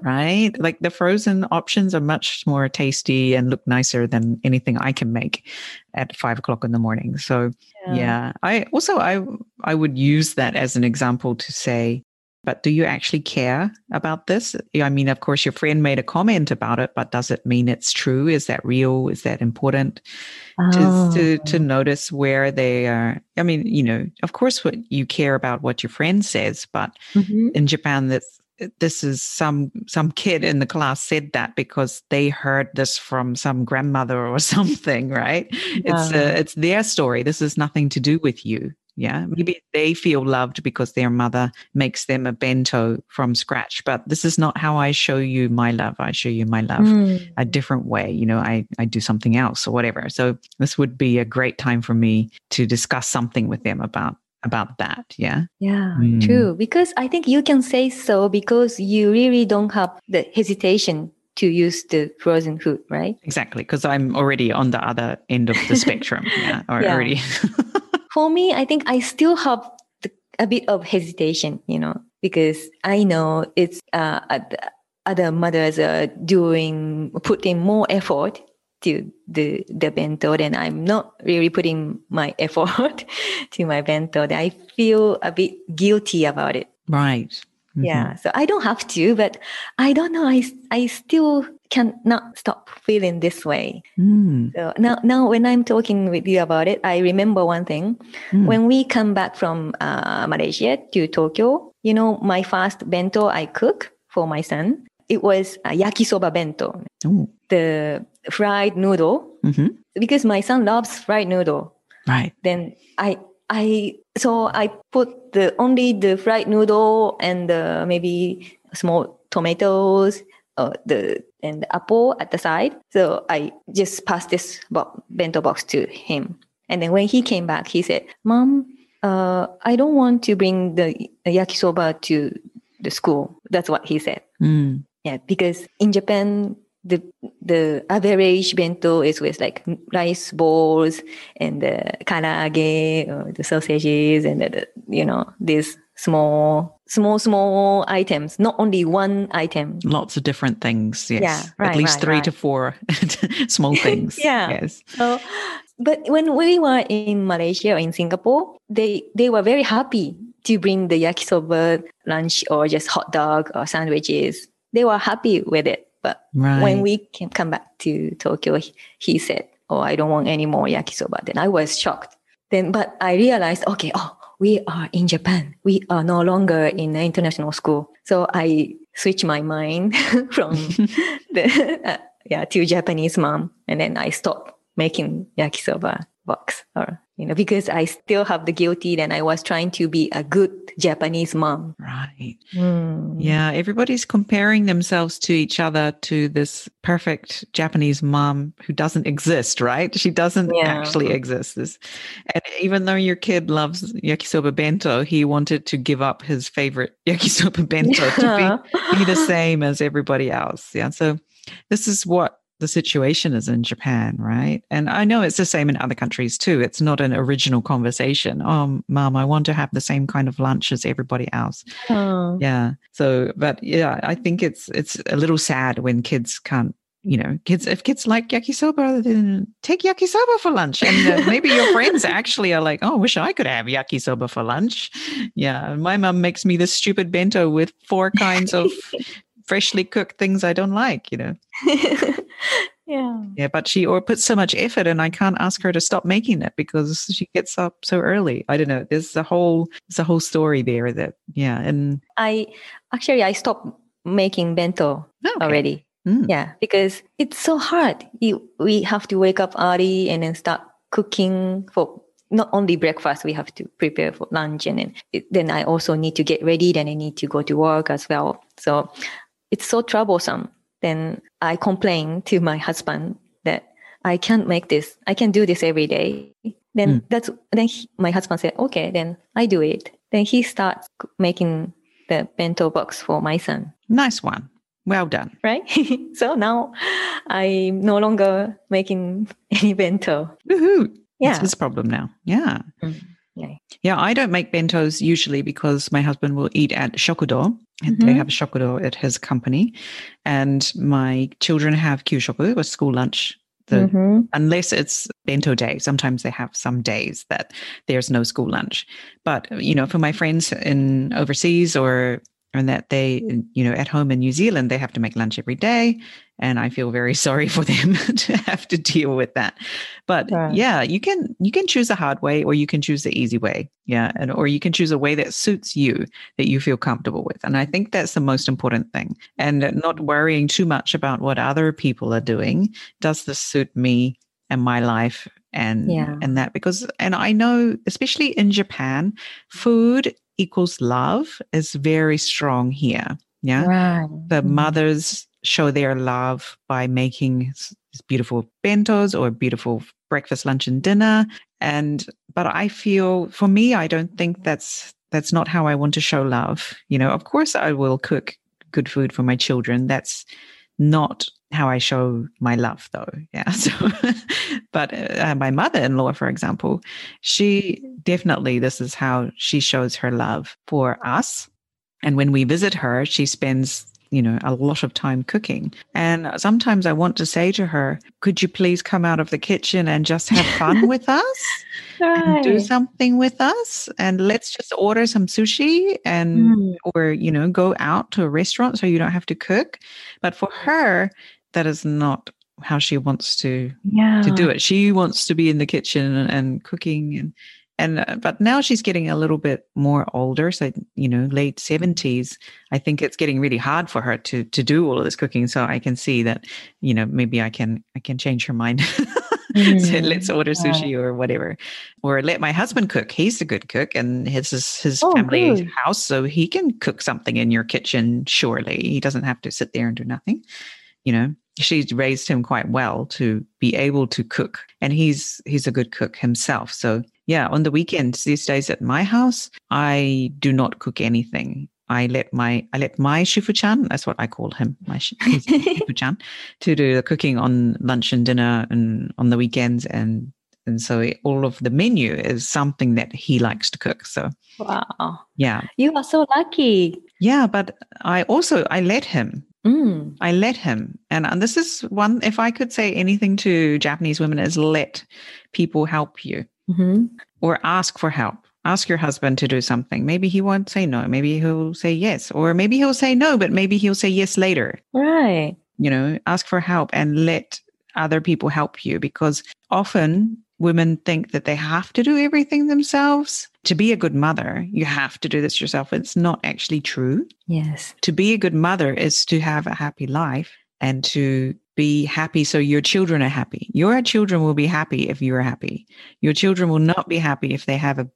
Right? Like the frozen options are much more tasty and look nicer than anything I can make at 5:00 in the morning. So I would use that as an example to say, but do you actually care about this? I mean, of course, your friend made a comment about it, but does it mean it's true? Is that real? Is that important? Just to notice where they are. I mean, you know, of course, what you care about what your friend says, but in Japan, this is some kid in the class said that because they heard this from some grandmother or something, right? Yeah. It's their story. This has nothing to do with you. Yeah, maybe they feel loved because their mother makes them a bento from scratch. But this is not how I show you my love. I show you my love a different way. You know, I do something else or whatever. So this would be a great time for me to discuss something with them about that. Yeah. Yeah, true. Because I think you can say so because you really don't have the hesitation to use the frozen food, right? Exactly. Because I'm already on the other end of the spectrum. Yeah, already. For me, I think I still have a bit of hesitation, you know, because I know it's other mothers are putting more effort to the bento, and I'm not really putting my effort to my bento. I feel a bit guilty about it. Right. Mm-hmm. Yeah. So I don't have to, but I don't know. I still cannot stop feeling this way. Mm. So now when I'm talking with you about it, I remember one thing. When we come back from Malaysia to Tokyo, you know, my first bento I cook for my son, it was a yakisoba bento. Ooh. The fried noodle. Mm-hmm. Because my son loves fried noodle. Right. Then I put only the fried noodle and maybe small tomatoes and the apple at the side. So I just passed this bento box to him. And then when he came back, he said, "Mom, I don't want to bring the yakisoba to the school." That's what he said. Mm. Yeah, because in Japan, the average bento is with like rice balls and the karaage or the sausages and these small items, not only one item. Lots of different things, yes. Yeah, right, at least three to four small things. Yeah. Yes. So But when we were in Malaysia or in Singapore, they were very happy to bring the yakisoba lunch or just hot dog or sandwiches. They were happy with it. But when we come back to Tokyo, he said, "Oh, I don't want any more yakisoba." Then I was shocked. But I realized, we are in Japan. We are no longer in an international school. So I switched my mind from to Japanese mom, and then I stopped making yakisoba box, or because I still have the guilty. Then I was trying to be a good Japanese mom. Right. Mm. Yeah. Everybody's comparing themselves to each other to this perfect Japanese mom who doesn't exist, right? She doesn't actually exist. And even though your kid loves yakisoba bento, he wanted to give up his favorite yakisoba bento to be the same as everybody else. Yeah. So this is what the situation is in Japan, right? And I know it's the same in other countries too. It's not an original conversation. Oh, mom, I want to have the same kind of lunch as everybody else. Oh. Yeah. So, but yeah, I think it's a little sad when kids can't, if kids like yakisoba, then take yakisoba for lunch. And maybe your friends actually are like, oh, I wish I could have yakisoba for lunch. Yeah. My mom makes me this stupid bento with 4 kinds of freshly cooked things I don't like, Yeah. Yeah, but she puts so much effort, and I can't ask her to stop making it because she gets up so early. I don't know. There's a whole story there that and I stopped making bento already. Mm. Yeah, because it's so hard. We have to wake up early and then start cooking for not only breakfast, we have to prepare for lunch, and then I also need to get ready. Then I need to go to work as well. So it's so troublesome. Then I complained to my husband that I can't make this. I can do this every day. Then my husband said, okay, then I do it. Then he starts making the bento box for my son. Nice one. Well done. Right? So now I'm no longer making any bento. Woohoo. Yeah. It's his problem now. Yeah. Mm-hmm. Yeah. Yeah, I don't make bentos usually because my husband will eat at shokudo. And they have a shokudo at his company. And my children have kyushoku, a school lunch. Unless it's bento day. Sometimes they have some days that there's no school lunch. But, for my friends in overseas and that they, at home in New Zealand, they have to make lunch every day. And I feel very sorry for them to have to deal with that. But you can choose a hard way, or you can choose the easy way. Yeah. Or you can choose a way that suits you, that you feel comfortable with. And I think that's the most important thing. And not worrying too much about what other people are doing. Does this suit me and my life? And that, because I know, especially in Japan, food equals love is very strong here. Yeah. Right. The mothers show their love by making beautiful bentos or beautiful breakfast, lunch, and dinner. But I feel, for me, I don't think that's not how I want to show love. Of course I will cook good food for my children. That's not how I show my love, though. Yeah. So, but my mother-in-law, for example, she definitely, this is how she shows her love for us. And when we visit her, she spends, a lot of time cooking. And sometimes I want to say to her, could you please come out of the kitchen and just have fun with us? And do something with us, and let's just order some sushi or go out to a restaurant so you don't have to cook. But for her, that is not how she wants to do it. She wants to be in the kitchen and cooking, and but now she's getting a little bit more older, so late 70s. I think it's getting really hard for her to do all of this cooking. So I can see that maybe I can change her mind. So let's order sushi or whatever, or let my husband cook. He's a good cook, and this is his family's house, so he can cook something in your kitchen. Surely he doesn't have to sit there and do nothing. She's raised him quite well to be able to cook, and he's a good cook himself. So yeah, on the weekends these days at my house, I do not cook anything. I let my shifu-chan, that's what I call him, my shifu-chan, to do the cooking on lunch and dinner and on the weekends. And so all of the menu is something that he likes to cook. So, wow. Yeah. You are so lucky. Yeah, but I let him. I let him. And this is one, if I could say anything to Japanese women, is let people help you or ask for help. Ask your husband to do something. Maybe he won't say no. Maybe he'll say yes. Or maybe he'll say no, but maybe he'll say yes later. Right. You know, ask for help and let other people help you, because often women think that they have to do everything themselves. To be a good mother, you have to do this yourself. It's not actually true. Yes. To be a good mother is to have a happy life and to be happy so your children are happy. Your children will be happy if you're happy. Your children will not be happy if they have a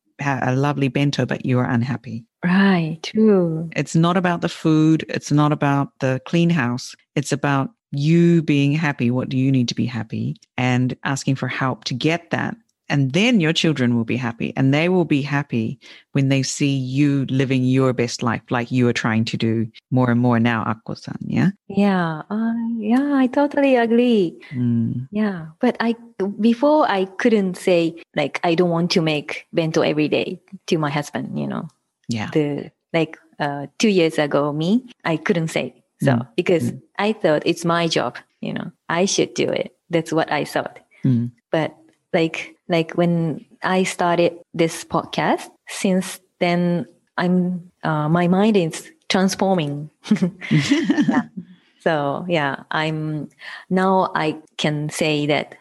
lovely bento, but you are unhappy. Right, true. It's not about the food. It's not about the clean house. It's about you being happy. What do you need to be happy? And asking for help to get that. And then your children will be happy, and they will be happy when they see you living your best life, like you are trying to do more and more now, Akko-san. Yeah. Yeah. Yeah. I totally agree. Mm. Yeah. But before I couldn't say, like, I don't want to make bento every day to my husband, you know. Yeah. 2 years ago, I couldn't say so because I thought it's my job, you know, I should do it. That's what I thought. Mm. But like when I started this podcast, since then I'm my mind is transforming. Yeah. So yeah, I'm now I can say that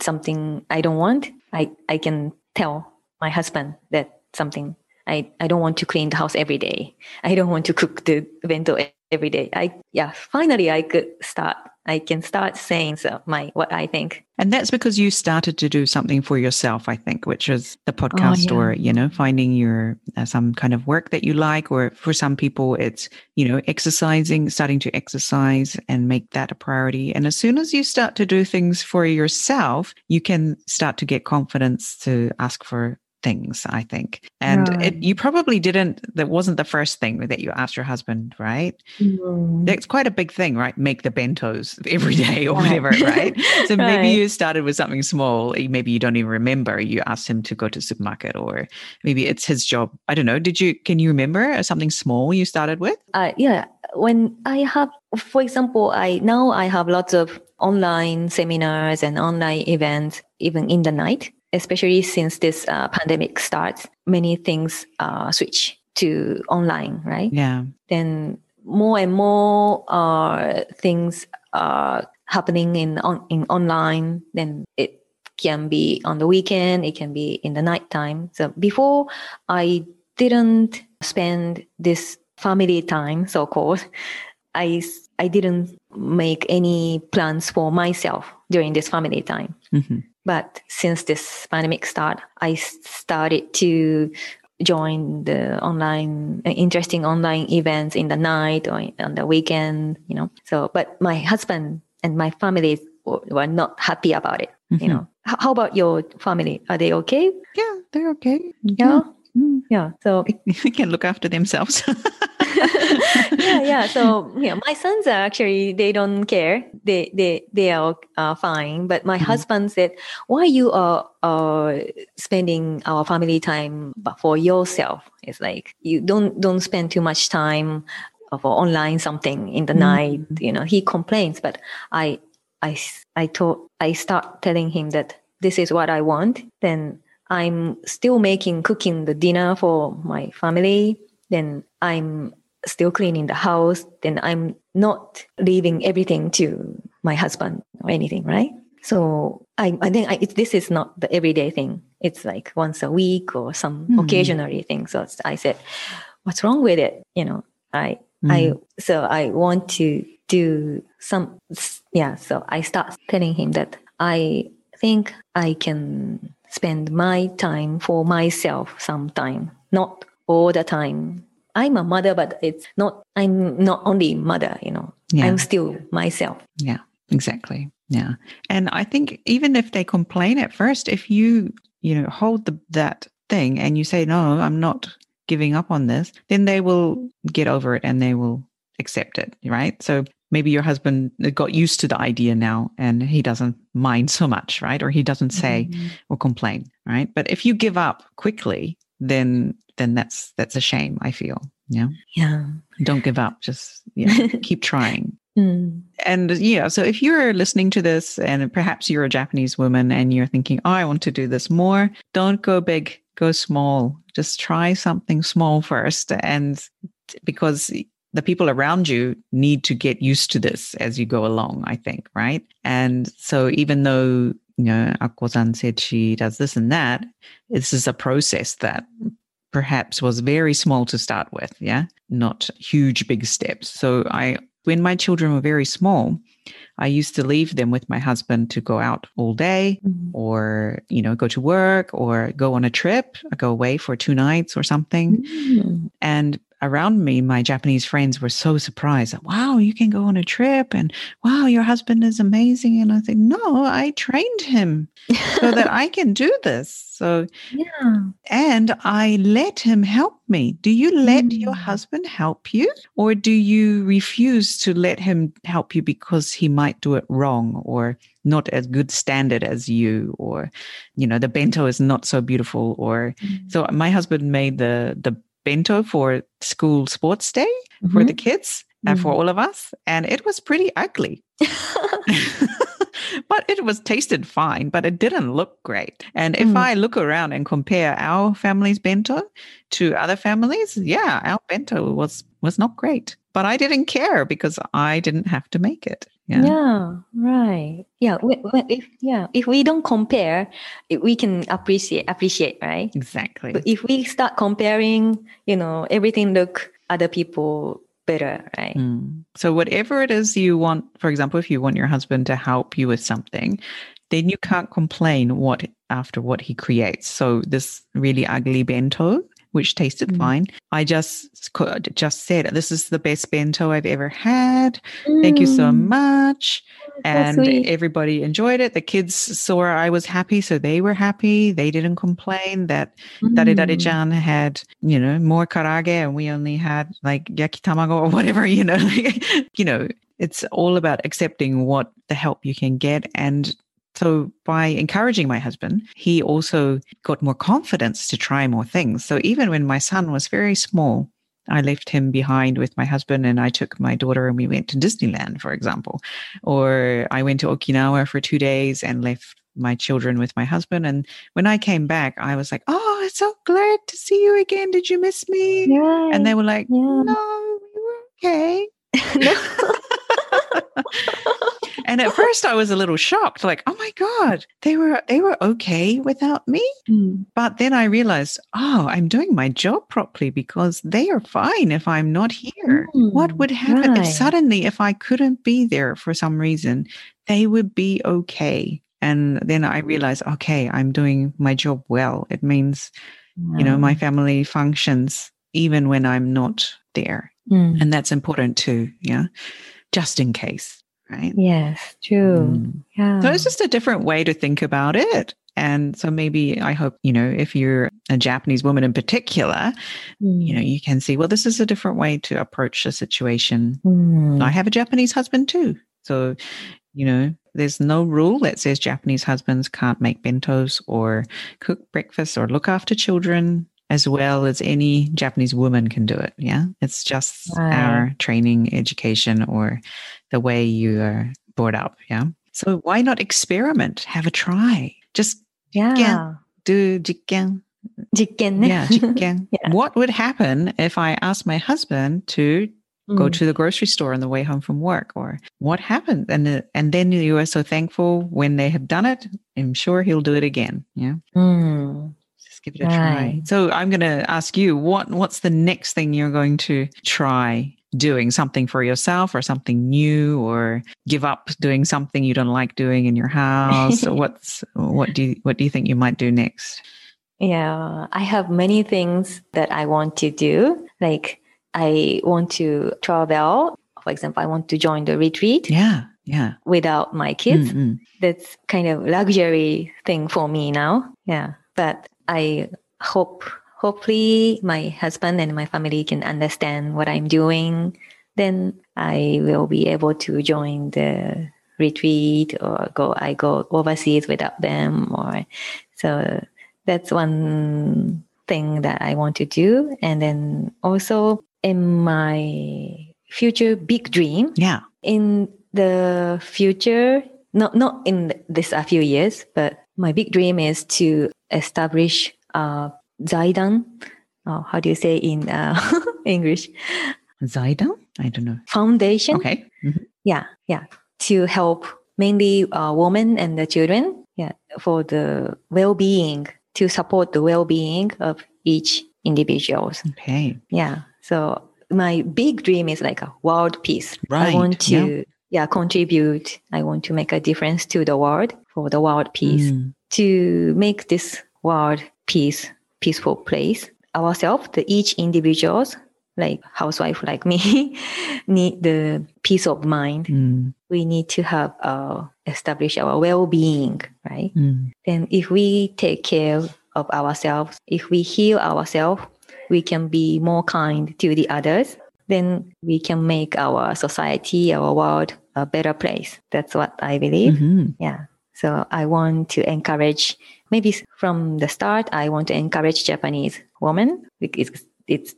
something I don't want. I can tell my husband that something I don't want to clean the house every day. I don't want to cook the bento every day. Finally I could start. I can start saying so, what I think. And that's because you started to do something for yourself, I think, which is the podcast or, you know, finding your some kind of work that you like, or for some people it's, you know, exercising, starting to exercise and make that a priority. And as soon as you start to do things for yourself, you can start to get confidence to ask for things, I think. And you probably didn't, that wasn't the first thing that you asked your husband, right? Mm. That's quite a big thing, right? Make the bentos every day or whatever, right? So maybe you started with something small. Maybe you don't even remember. You asked him to go to the supermarket, or maybe it's his job. I don't know. Can you remember something small you started with? Yeah. When I have, for example, I have lots of online seminars and online events, even in the night. Especially since this pandemic starts, many things switch to online, right? Yeah. Then more and more things are happening in online. Then it can be on the weekend. It can be in the nighttime. So before, I didn't spend this family time, so-called. I didn't make any plans for myself during this family time. Mm-hmm. But since this pandemic started, I started to join the online, interesting online events in the night or on the weekend, you know. So, but my husband and my family were not happy about it, you know. How about your family? Are they okay? Yeah, they're okay. Yeah. Mm-hmm. Yeah. So they can look after themselves. Yeah. So yeah, my sons are actually, they don't care. They are fine. But my husband said, "Why you are spending our family time for yourself? It's like you don't spend too much time for online something in the night." You know, he complains. But I start telling him that this is what I want. Then I'm still cooking the dinner for my family. Then I'm still cleaning the house. Then I'm not leaving everything to my husband or anything, right? So this is not the everyday thing. It's like once a week or some occasionary thing. So I said, "What's wrong with it?" You know, I want to do some. Yeah. So I start telling him that I think I can spend my time for myself sometime, not all the time. I'm a mother, but I'm not only mother, you know. Yeah. I'm still myself. Yeah, exactly. Yeah. And I think even if they complain at first, if you know, hold that thing and you say, "No, I'm not giving up on this," then they will get over it and they will accept it, right? So maybe your husband got used to the idea now and he doesn't mind so much, right? Or he doesn't say or complain, right? But if you give up quickly, then that's a shame, I feel. Yeah. Yeah. Don't give up. Just keep trying. Mm. And so if you're listening to this and perhaps you're a Japanese woman and you're thinking, oh, I want to do this more, don't go big, go small. Just try something small first. And because the people around you need to get used to this as you go along, I think, right? And so even though, Ako-san said she does this and that, this is a process that perhaps was very small to start with, not huge, big steps. So when my children were very small, I used to leave them with my husband to go out all day or, go to work or go on a trip, or go away for 2 nights or something. Mm-hmm. And around me, my Japanese friends were so surprised. Wow, you can go on a trip and wow, your husband is amazing. And I think, no, I trained him so that I can do this. So, and I let him help me. Do you let your husband help you, or do you refuse to let him help you because he might do it wrong or not as good standard as you, or, the bento is not so beautiful, or so my husband made the bento for school sports day for the kids and for all of us. And it was pretty ugly, but it was tasted fine, but it didn't look great. And if I look around and compare our family's bento to other families, our bento was not great, but I didn't care because I didn't have to make it. Right. Yeah. If we don't compare, we can appreciate, right? Exactly. But if we start comparing, everything look other people better, right? Mm. So whatever it is you want, for example, if you want your husband to help you with something, then you can't complain after what he creates. So this really ugly bento, which tasted fine. I just said, this is the best bento I've ever had. Thank you so much. And everybody enjoyed it. The kids saw I was happy, so they were happy. They didn't complain that Dare-Dare-chan had, more karage and we only had like yakitamago or whatever, It's all about accepting what the help you can get. And so by encouraging my husband, he also got more confidence to try more things. So even when my son was very small, I left him behind with my husband and I took my daughter and we went to Disneyland, for example. Or I went to Okinawa for 2 days and left my children with my husband. And when I came back, I was like, oh, I'm so glad to see you again. Did you miss me? Yay. And they were like, no, we were okay. And at first I was a little shocked, like, oh my God, they were okay without me. Mm. But then I realized, oh, I'm doing my job properly because they are fine if I'm not here. Mm. What would happen if suddenly, if I couldn't be there for some reason, they would be okay. And then I realized, okay, I'm doing my job well. It means, my family functions even when I'm not there. Mm. And that's important too. Yeah. Just in case. Right? Yes, true. Mm. Yeah. So it's just a different way to think about it. And so maybe I hope, if you're a Japanese woman in particular, you can see, well, this is a different way to approach the situation. Mm. I have a Japanese husband too. So, there's no rule that says Japanese husbands can't make bentos or cook breakfast or look after children as well as any Japanese woman can do it. Yeah. It's just our training, education, or the way you are brought up. Yeah. So why not experiment? Have a try. Just do jikken. Jikken. Yeah, jikken. Yeah. What would happen if I asked my husband to go to the grocery store on the way home from work, or what happened? And then you are so thankful when they have done it. I'm sure he'll do it again. Yeah. Mm. Give it a try. So I'm going to ask you, what's the next thing you're going to try doing? Something for yourself or something new, or give up doing something you don't like doing in your house? Or what do you think you might do next? Yeah, I have many things that I want to do. Like I want to travel. For example, I want to join the retreat. Yeah. Without my kids. Mm-hmm. That's kind of luxury thing for me now. Yeah. But I hopefully my husband and my family can understand what I'm doing. Then I will be able to join the retreat, or I go overseas without them. Or so that's one thing that I want to do. And then also in my future big dream. Yeah. In the future, not in this a few years, but my big dream is to establish a Zaidan. Oh, how do you say in English? Zaidan? I don't know. Foundation. Okay. Mm-hmm. Yeah. Yeah. To help mainly women and the children. Yeah. For the well-being, to support the well-being of each individual. Okay. Yeah. So my big dream is like a world peace. Right. I want to contribute. I want to make a difference to the world for the world peace. Mm. To make this world peaceful place. Ourselves, each individuals, like housewife like me, need the peace of mind. Mm. We need to have establish our well-being, right? Mm. And if we take care of ourselves, if we heal ourselves, we can be more kind to the others. Then we can make our society, our world a better place. That's what I believe. Mm-hmm. Yeah. So I want to encourage, maybe from the start, I want to encourage Japanese women, because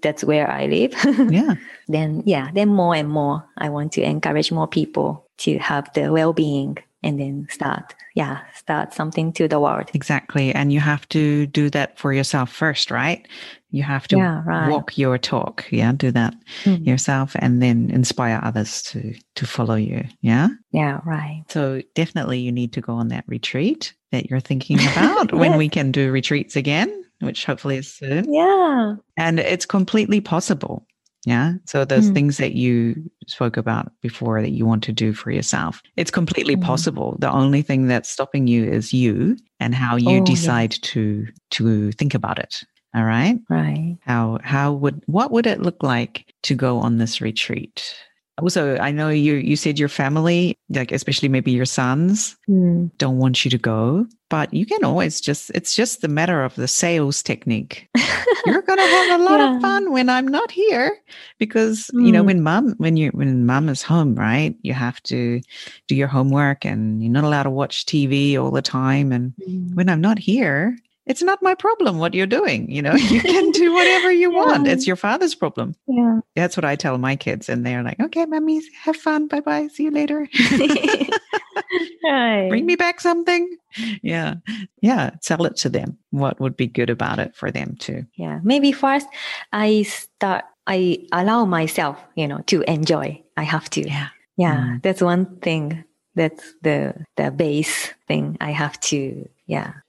that's where I live. Yeah. Then more and more, I want to encourage more people to have the well-being and then start something to the world. Exactly. And you have to do that for yourself first, right? You have to walk your talk. Yeah. Do that yourself and then inspire others to follow you. Yeah. Yeah. Right. So definitely you need to go on that retreat that you're thinking about. Yes. When we can do retreats again, which hopefully is soon. Yeah. And it's completely possible. Yeah. So those things that you spoke about before that you want to do for yourself, it's completely possible. The only thing that's stopping you is you and how you decide to think about it. All right. Right. What would it look like to go on this retreat? Also, I know you said your family, like especially maybe your sons, don't want you to go, but you can always it's just the matter of the sales technique. You're going to have a lot of fun when I'm not here because, you know, when mom is home, right, you have to do your homework and you're not allowed to watch TV all the time. And when I'm not here, it's not my problem what you're doing. You know, you can do whatever you want. It's your father's problem. Yeah. That's what I tell my kids. And they're like, okay, mommy, have fun. Bye-bye. See you later. Right. Bring me back something. Yeah. Yeah. Sell it to them. What would be good about it for them too? Yeah. Maybe first I allow myself, you know, to enjoy. I have to. Yeah. Yeah. Mm. That's one thing. That's the base thing. I have to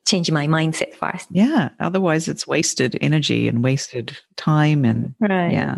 change my mindset first. Yeah. Otherwise it's wasted energy and wasted time. And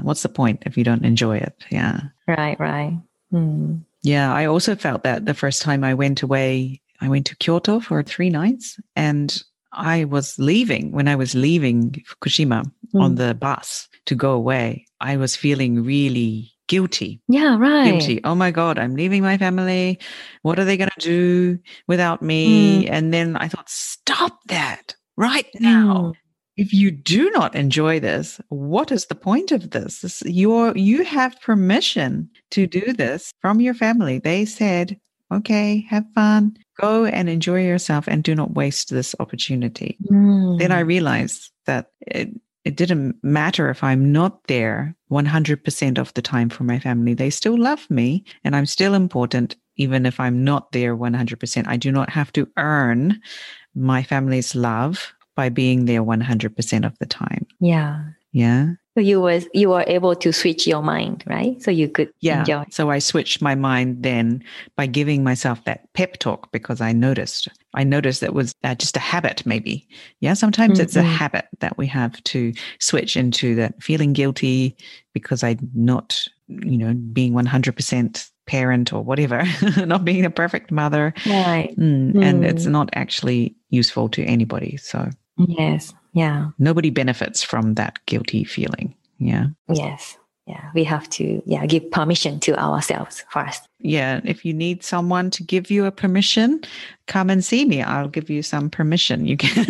what's the point if you don't enjoy it? Yeah. Right. Right. Mm. Yeah. I also felt that the first time I went away, I went to Kyoto for 3 nights and when I was leaving Fukushima on the bus to go away, I was feeling really guilty. Yeah, right. Guilty. Oh my God, I'm leaving my family. What are they going to do without me? And then I thought, stop that right now. If you do not enjoy this, what is the point of this? You have permission to do this from your family. They said, okay, have fun, go and enjoy yourself and do not waste this opportunity. Then I realized that it didn't matter if I'm not there 100% of the time for my family. They still love me and I'm still important even if I'm not there 100%. I do not have to earn my family's love by being there 100% of the time. Yeah. Yeah. So you were able to switch your mind, right? So you could enjoy. So I switched my mind then by giving myself that pep talk because I noticed it was just a habit maybe. Yeah, sometimes it's a habit that we have to switch into that feeling guilty because I'm not, you know, being 100% parent or whatever, not being a perfect mother. Right. And it's not actually useful to anybody. So yes. Yeah. Nobody benefits from that guilty feeling. Yeah. Yes. Yeah. We have to give permission to ourselves first. Yeah. If you need someone to give you a permission, come and see me. I'll give you some permission. You can.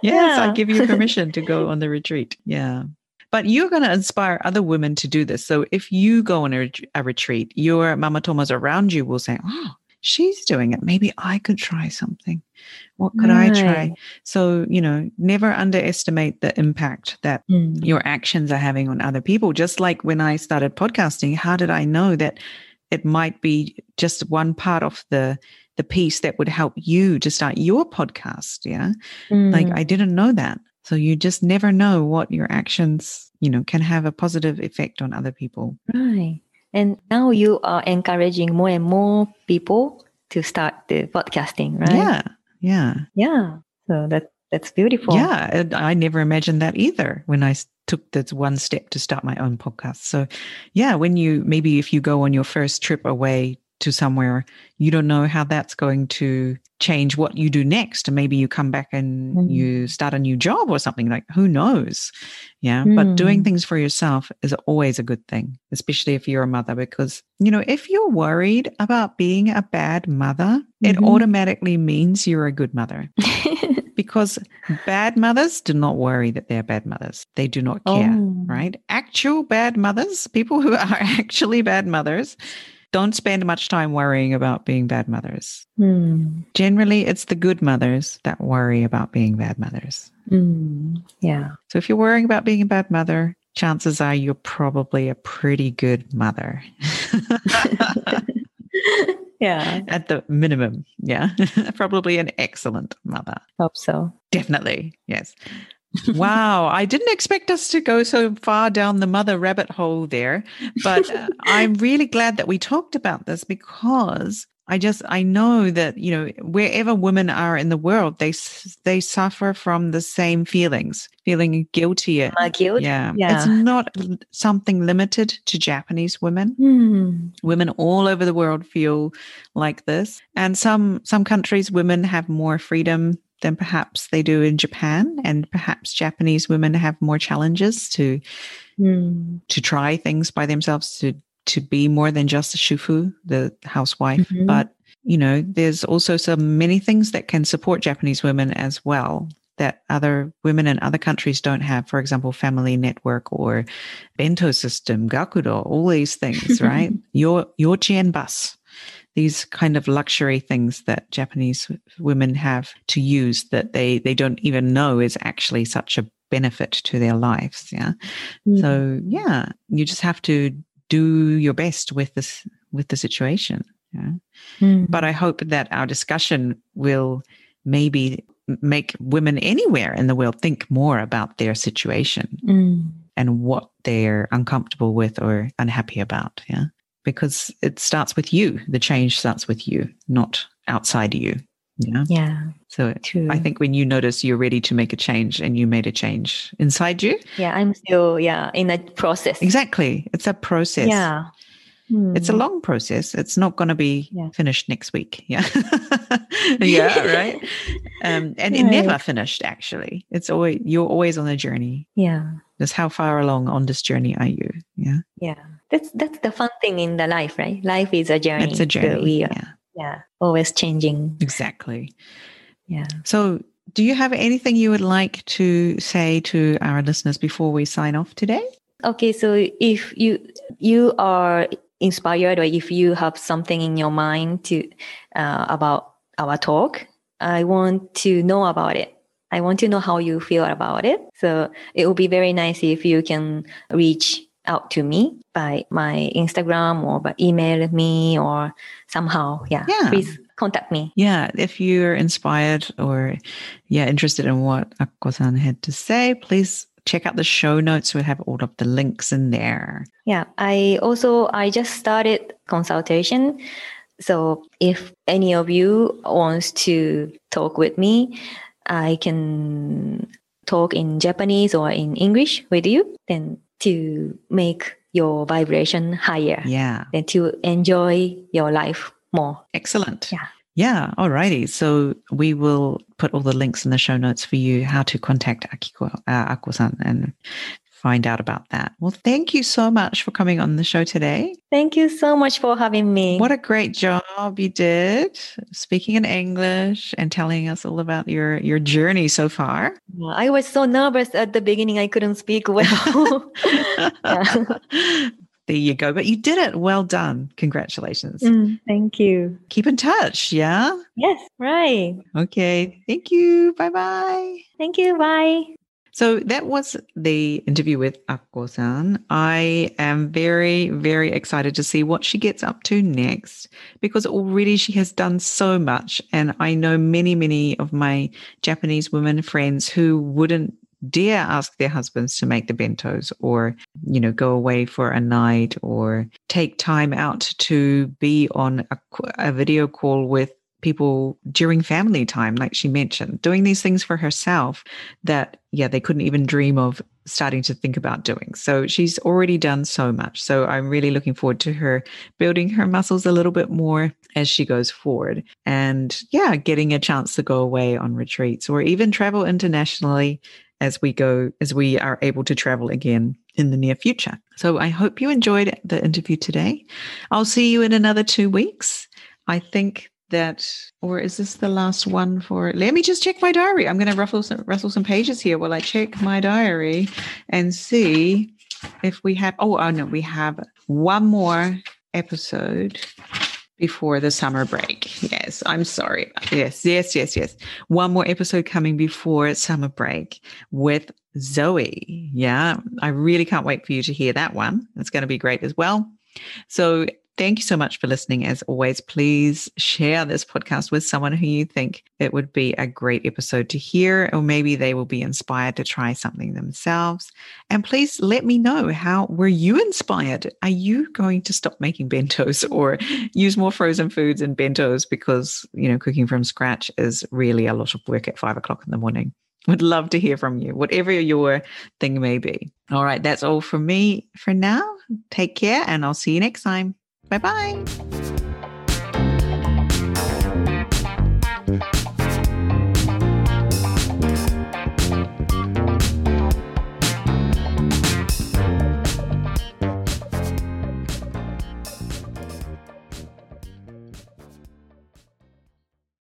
Yes, I'll give you permission to go on the retreat. Yeah. But you're going to inspire other women to do this. So if you go on a retreat, your mama tomas around you will say, oh, she's doing it. Maybe I could try something. What could I try? So, you know, never underestimate the impact that your actions are having on other people. Just like when I started podcasting, how did I know that it might be just one part of the piece that would help you to start your podcast? Yeah. Like I didn't know that. So you just never know what your actions, you know, can have a positive effect on other people. Right. And now you are encouraging more and more people to start the podcasting, right? Yeah. Yeah. Yeah. So that's beautiful. Yeah. I never imagined that either when I took this one step to start my own podcast. So yeah, when you, maybe if you go on your first trip away to somewhere, you don't know how that's going to change what you do next. Maybe you come back and you start a new job or something, like who knows? Yeah. But doing things for yourself is always a good thing, especially if you're a mother, because, you know, if you're worried about being a bad mother, it automatically means you're a good mother. Because bad mothers do not worry that they're bad mothers. They do not care, right? Actual bad mothers, people who are actually bad mothers, don't spend much time worrying about being bad mothers. Generally, it's the good mothers that worry about being bad mothers. Yeah. So if you're worrying about being a bad mother, chances are you're probably a pretty good mother. Yeah. At the minimum. Yeah. Probably an excellent mother. Hope so. Definitely. Yes. Wow, I didn't expect us to go so far down the mother rabbit hole there, but I'm really glad that we talked about this, because I know that, you know, wherever women are in the world, they suffer from the same feelings, feeling guilty. Yeah. It's not something limited to Japanese women. Women all over the world feel like this. And some countries, women have more freedom than perhaps they do in Japan, and perhaps Japanese women have more challenges to try things by themselves, to be more than just a shufu, the housewife. But, you know, there's also so many things that can support Japanese women as well that other women in other countries don't have. For example, family network or bento system, gakudo, all these things, right? Your chien bus. These kind of luxury things that Japanese women have to use that they don't even know is actually such a benefit to their lives. Yeah. So yeah, you just have to do your best with the situation. Yeah. But I hope that our discussion will maybe make women anywhere in the world think more about their situation and what they're uncomfortable with or unhappy about. Yeah. Because it starts with you. The change starts with you, not outside you. You know? Yeah. So true. I think when you notice you're ready to make a change and you made a change inside you. Yeah, I'm still in a process. Exactly. It's a process. Yeah. It's a long process. It's not going to be finished next week. Yeah. Yeah, right. And it never finished, actually. It's always, you're always on a journey. Yeah. Just how far along on this journey are you? Yeah. Yeah. That's the fun thing in the life, right? Life is a journey. It's a journey. We are, always changing. Exactly. Yeah. So do you have anything you would like to say to our listeners before we sign off today? Okay. So if you are inspired, or if you have something in your mind to about our talk, I want to know about it. I want to know how you feel about it. So it would be very nice if you can reach out to me by my Instagram or by email me or somehow. Yeah. Please contact me. Yeah. If you're inspired or interested in what Ako-san had to say, please check out the show notes. We'll have all of the links in there. Yeah. I just started consultation. So if any of you wants to talk with me, I can talk in Japanese or in English with you, then to make your vibration higher. Yeah. And to enjoy your life more. Excellent. Yeah. Yeah. All righty. So we will put all the links in the show notes for you, how to contact Ako-san and find out about that. Well, thank you so much for coming on the show today. Thank you so much for having me. What a great job you did speaking in English and telling us all about your journey so far. Yeah, I was so nervous at the beginning. I couldn't speak well. There you go. But you did it. Well done. Congratulations. Thank you. Keep in touch. Yeah. Yes. Right. Okay. Thank you. Bye-bye. Thank you. Bye. So that was the interview with Ako-san. I am very, very excited to see what she gets up to next, because already she has done so much. And I know many, many of my Japanese women friends who wouldn't dare ask their husbands to make the bentos or, you know, go away for a night or take time out to be on a video call with people during family time, like she mentioned, doing these things for herself that, yeah, they couldn't even dream of starting to think about doing. So she's already done so much. So I'm really looking forward to her building her muscles a little bit more as she goes forward. And yeah, getting a chance to go away on retreats or even travel internationally as we are able to travel again in the near future. So I hope you enjoyed the interview today. I'll see you in another 2 weeks. I think that, or is this the last one for it? Let me just check my diary. I'm going to rustle some pages here while I check my diary and see if we have, no, we have one more episode before the summer break. Yes, I'm sorry. Yes. One more episode coming before summer break with Zoe. Yeah, I really can't wait for you to hear that one. It's going to be great as well. So thank you so much for listening. As always, please share this podcast with someone who you think it would be a great episode to hear, or maybe they will be inspired to try something themselves. And please let me know, how were you inspired? Are you going to stop making bentos or use more frozen foods and bentos? Because, you know, cooking from scratch is really a lot of work at 5:00 in the morning. Would love to hear from you, whatever your thing may be. All right, that's all from me for now. Take care, and I'll see you next time. Bye-bye.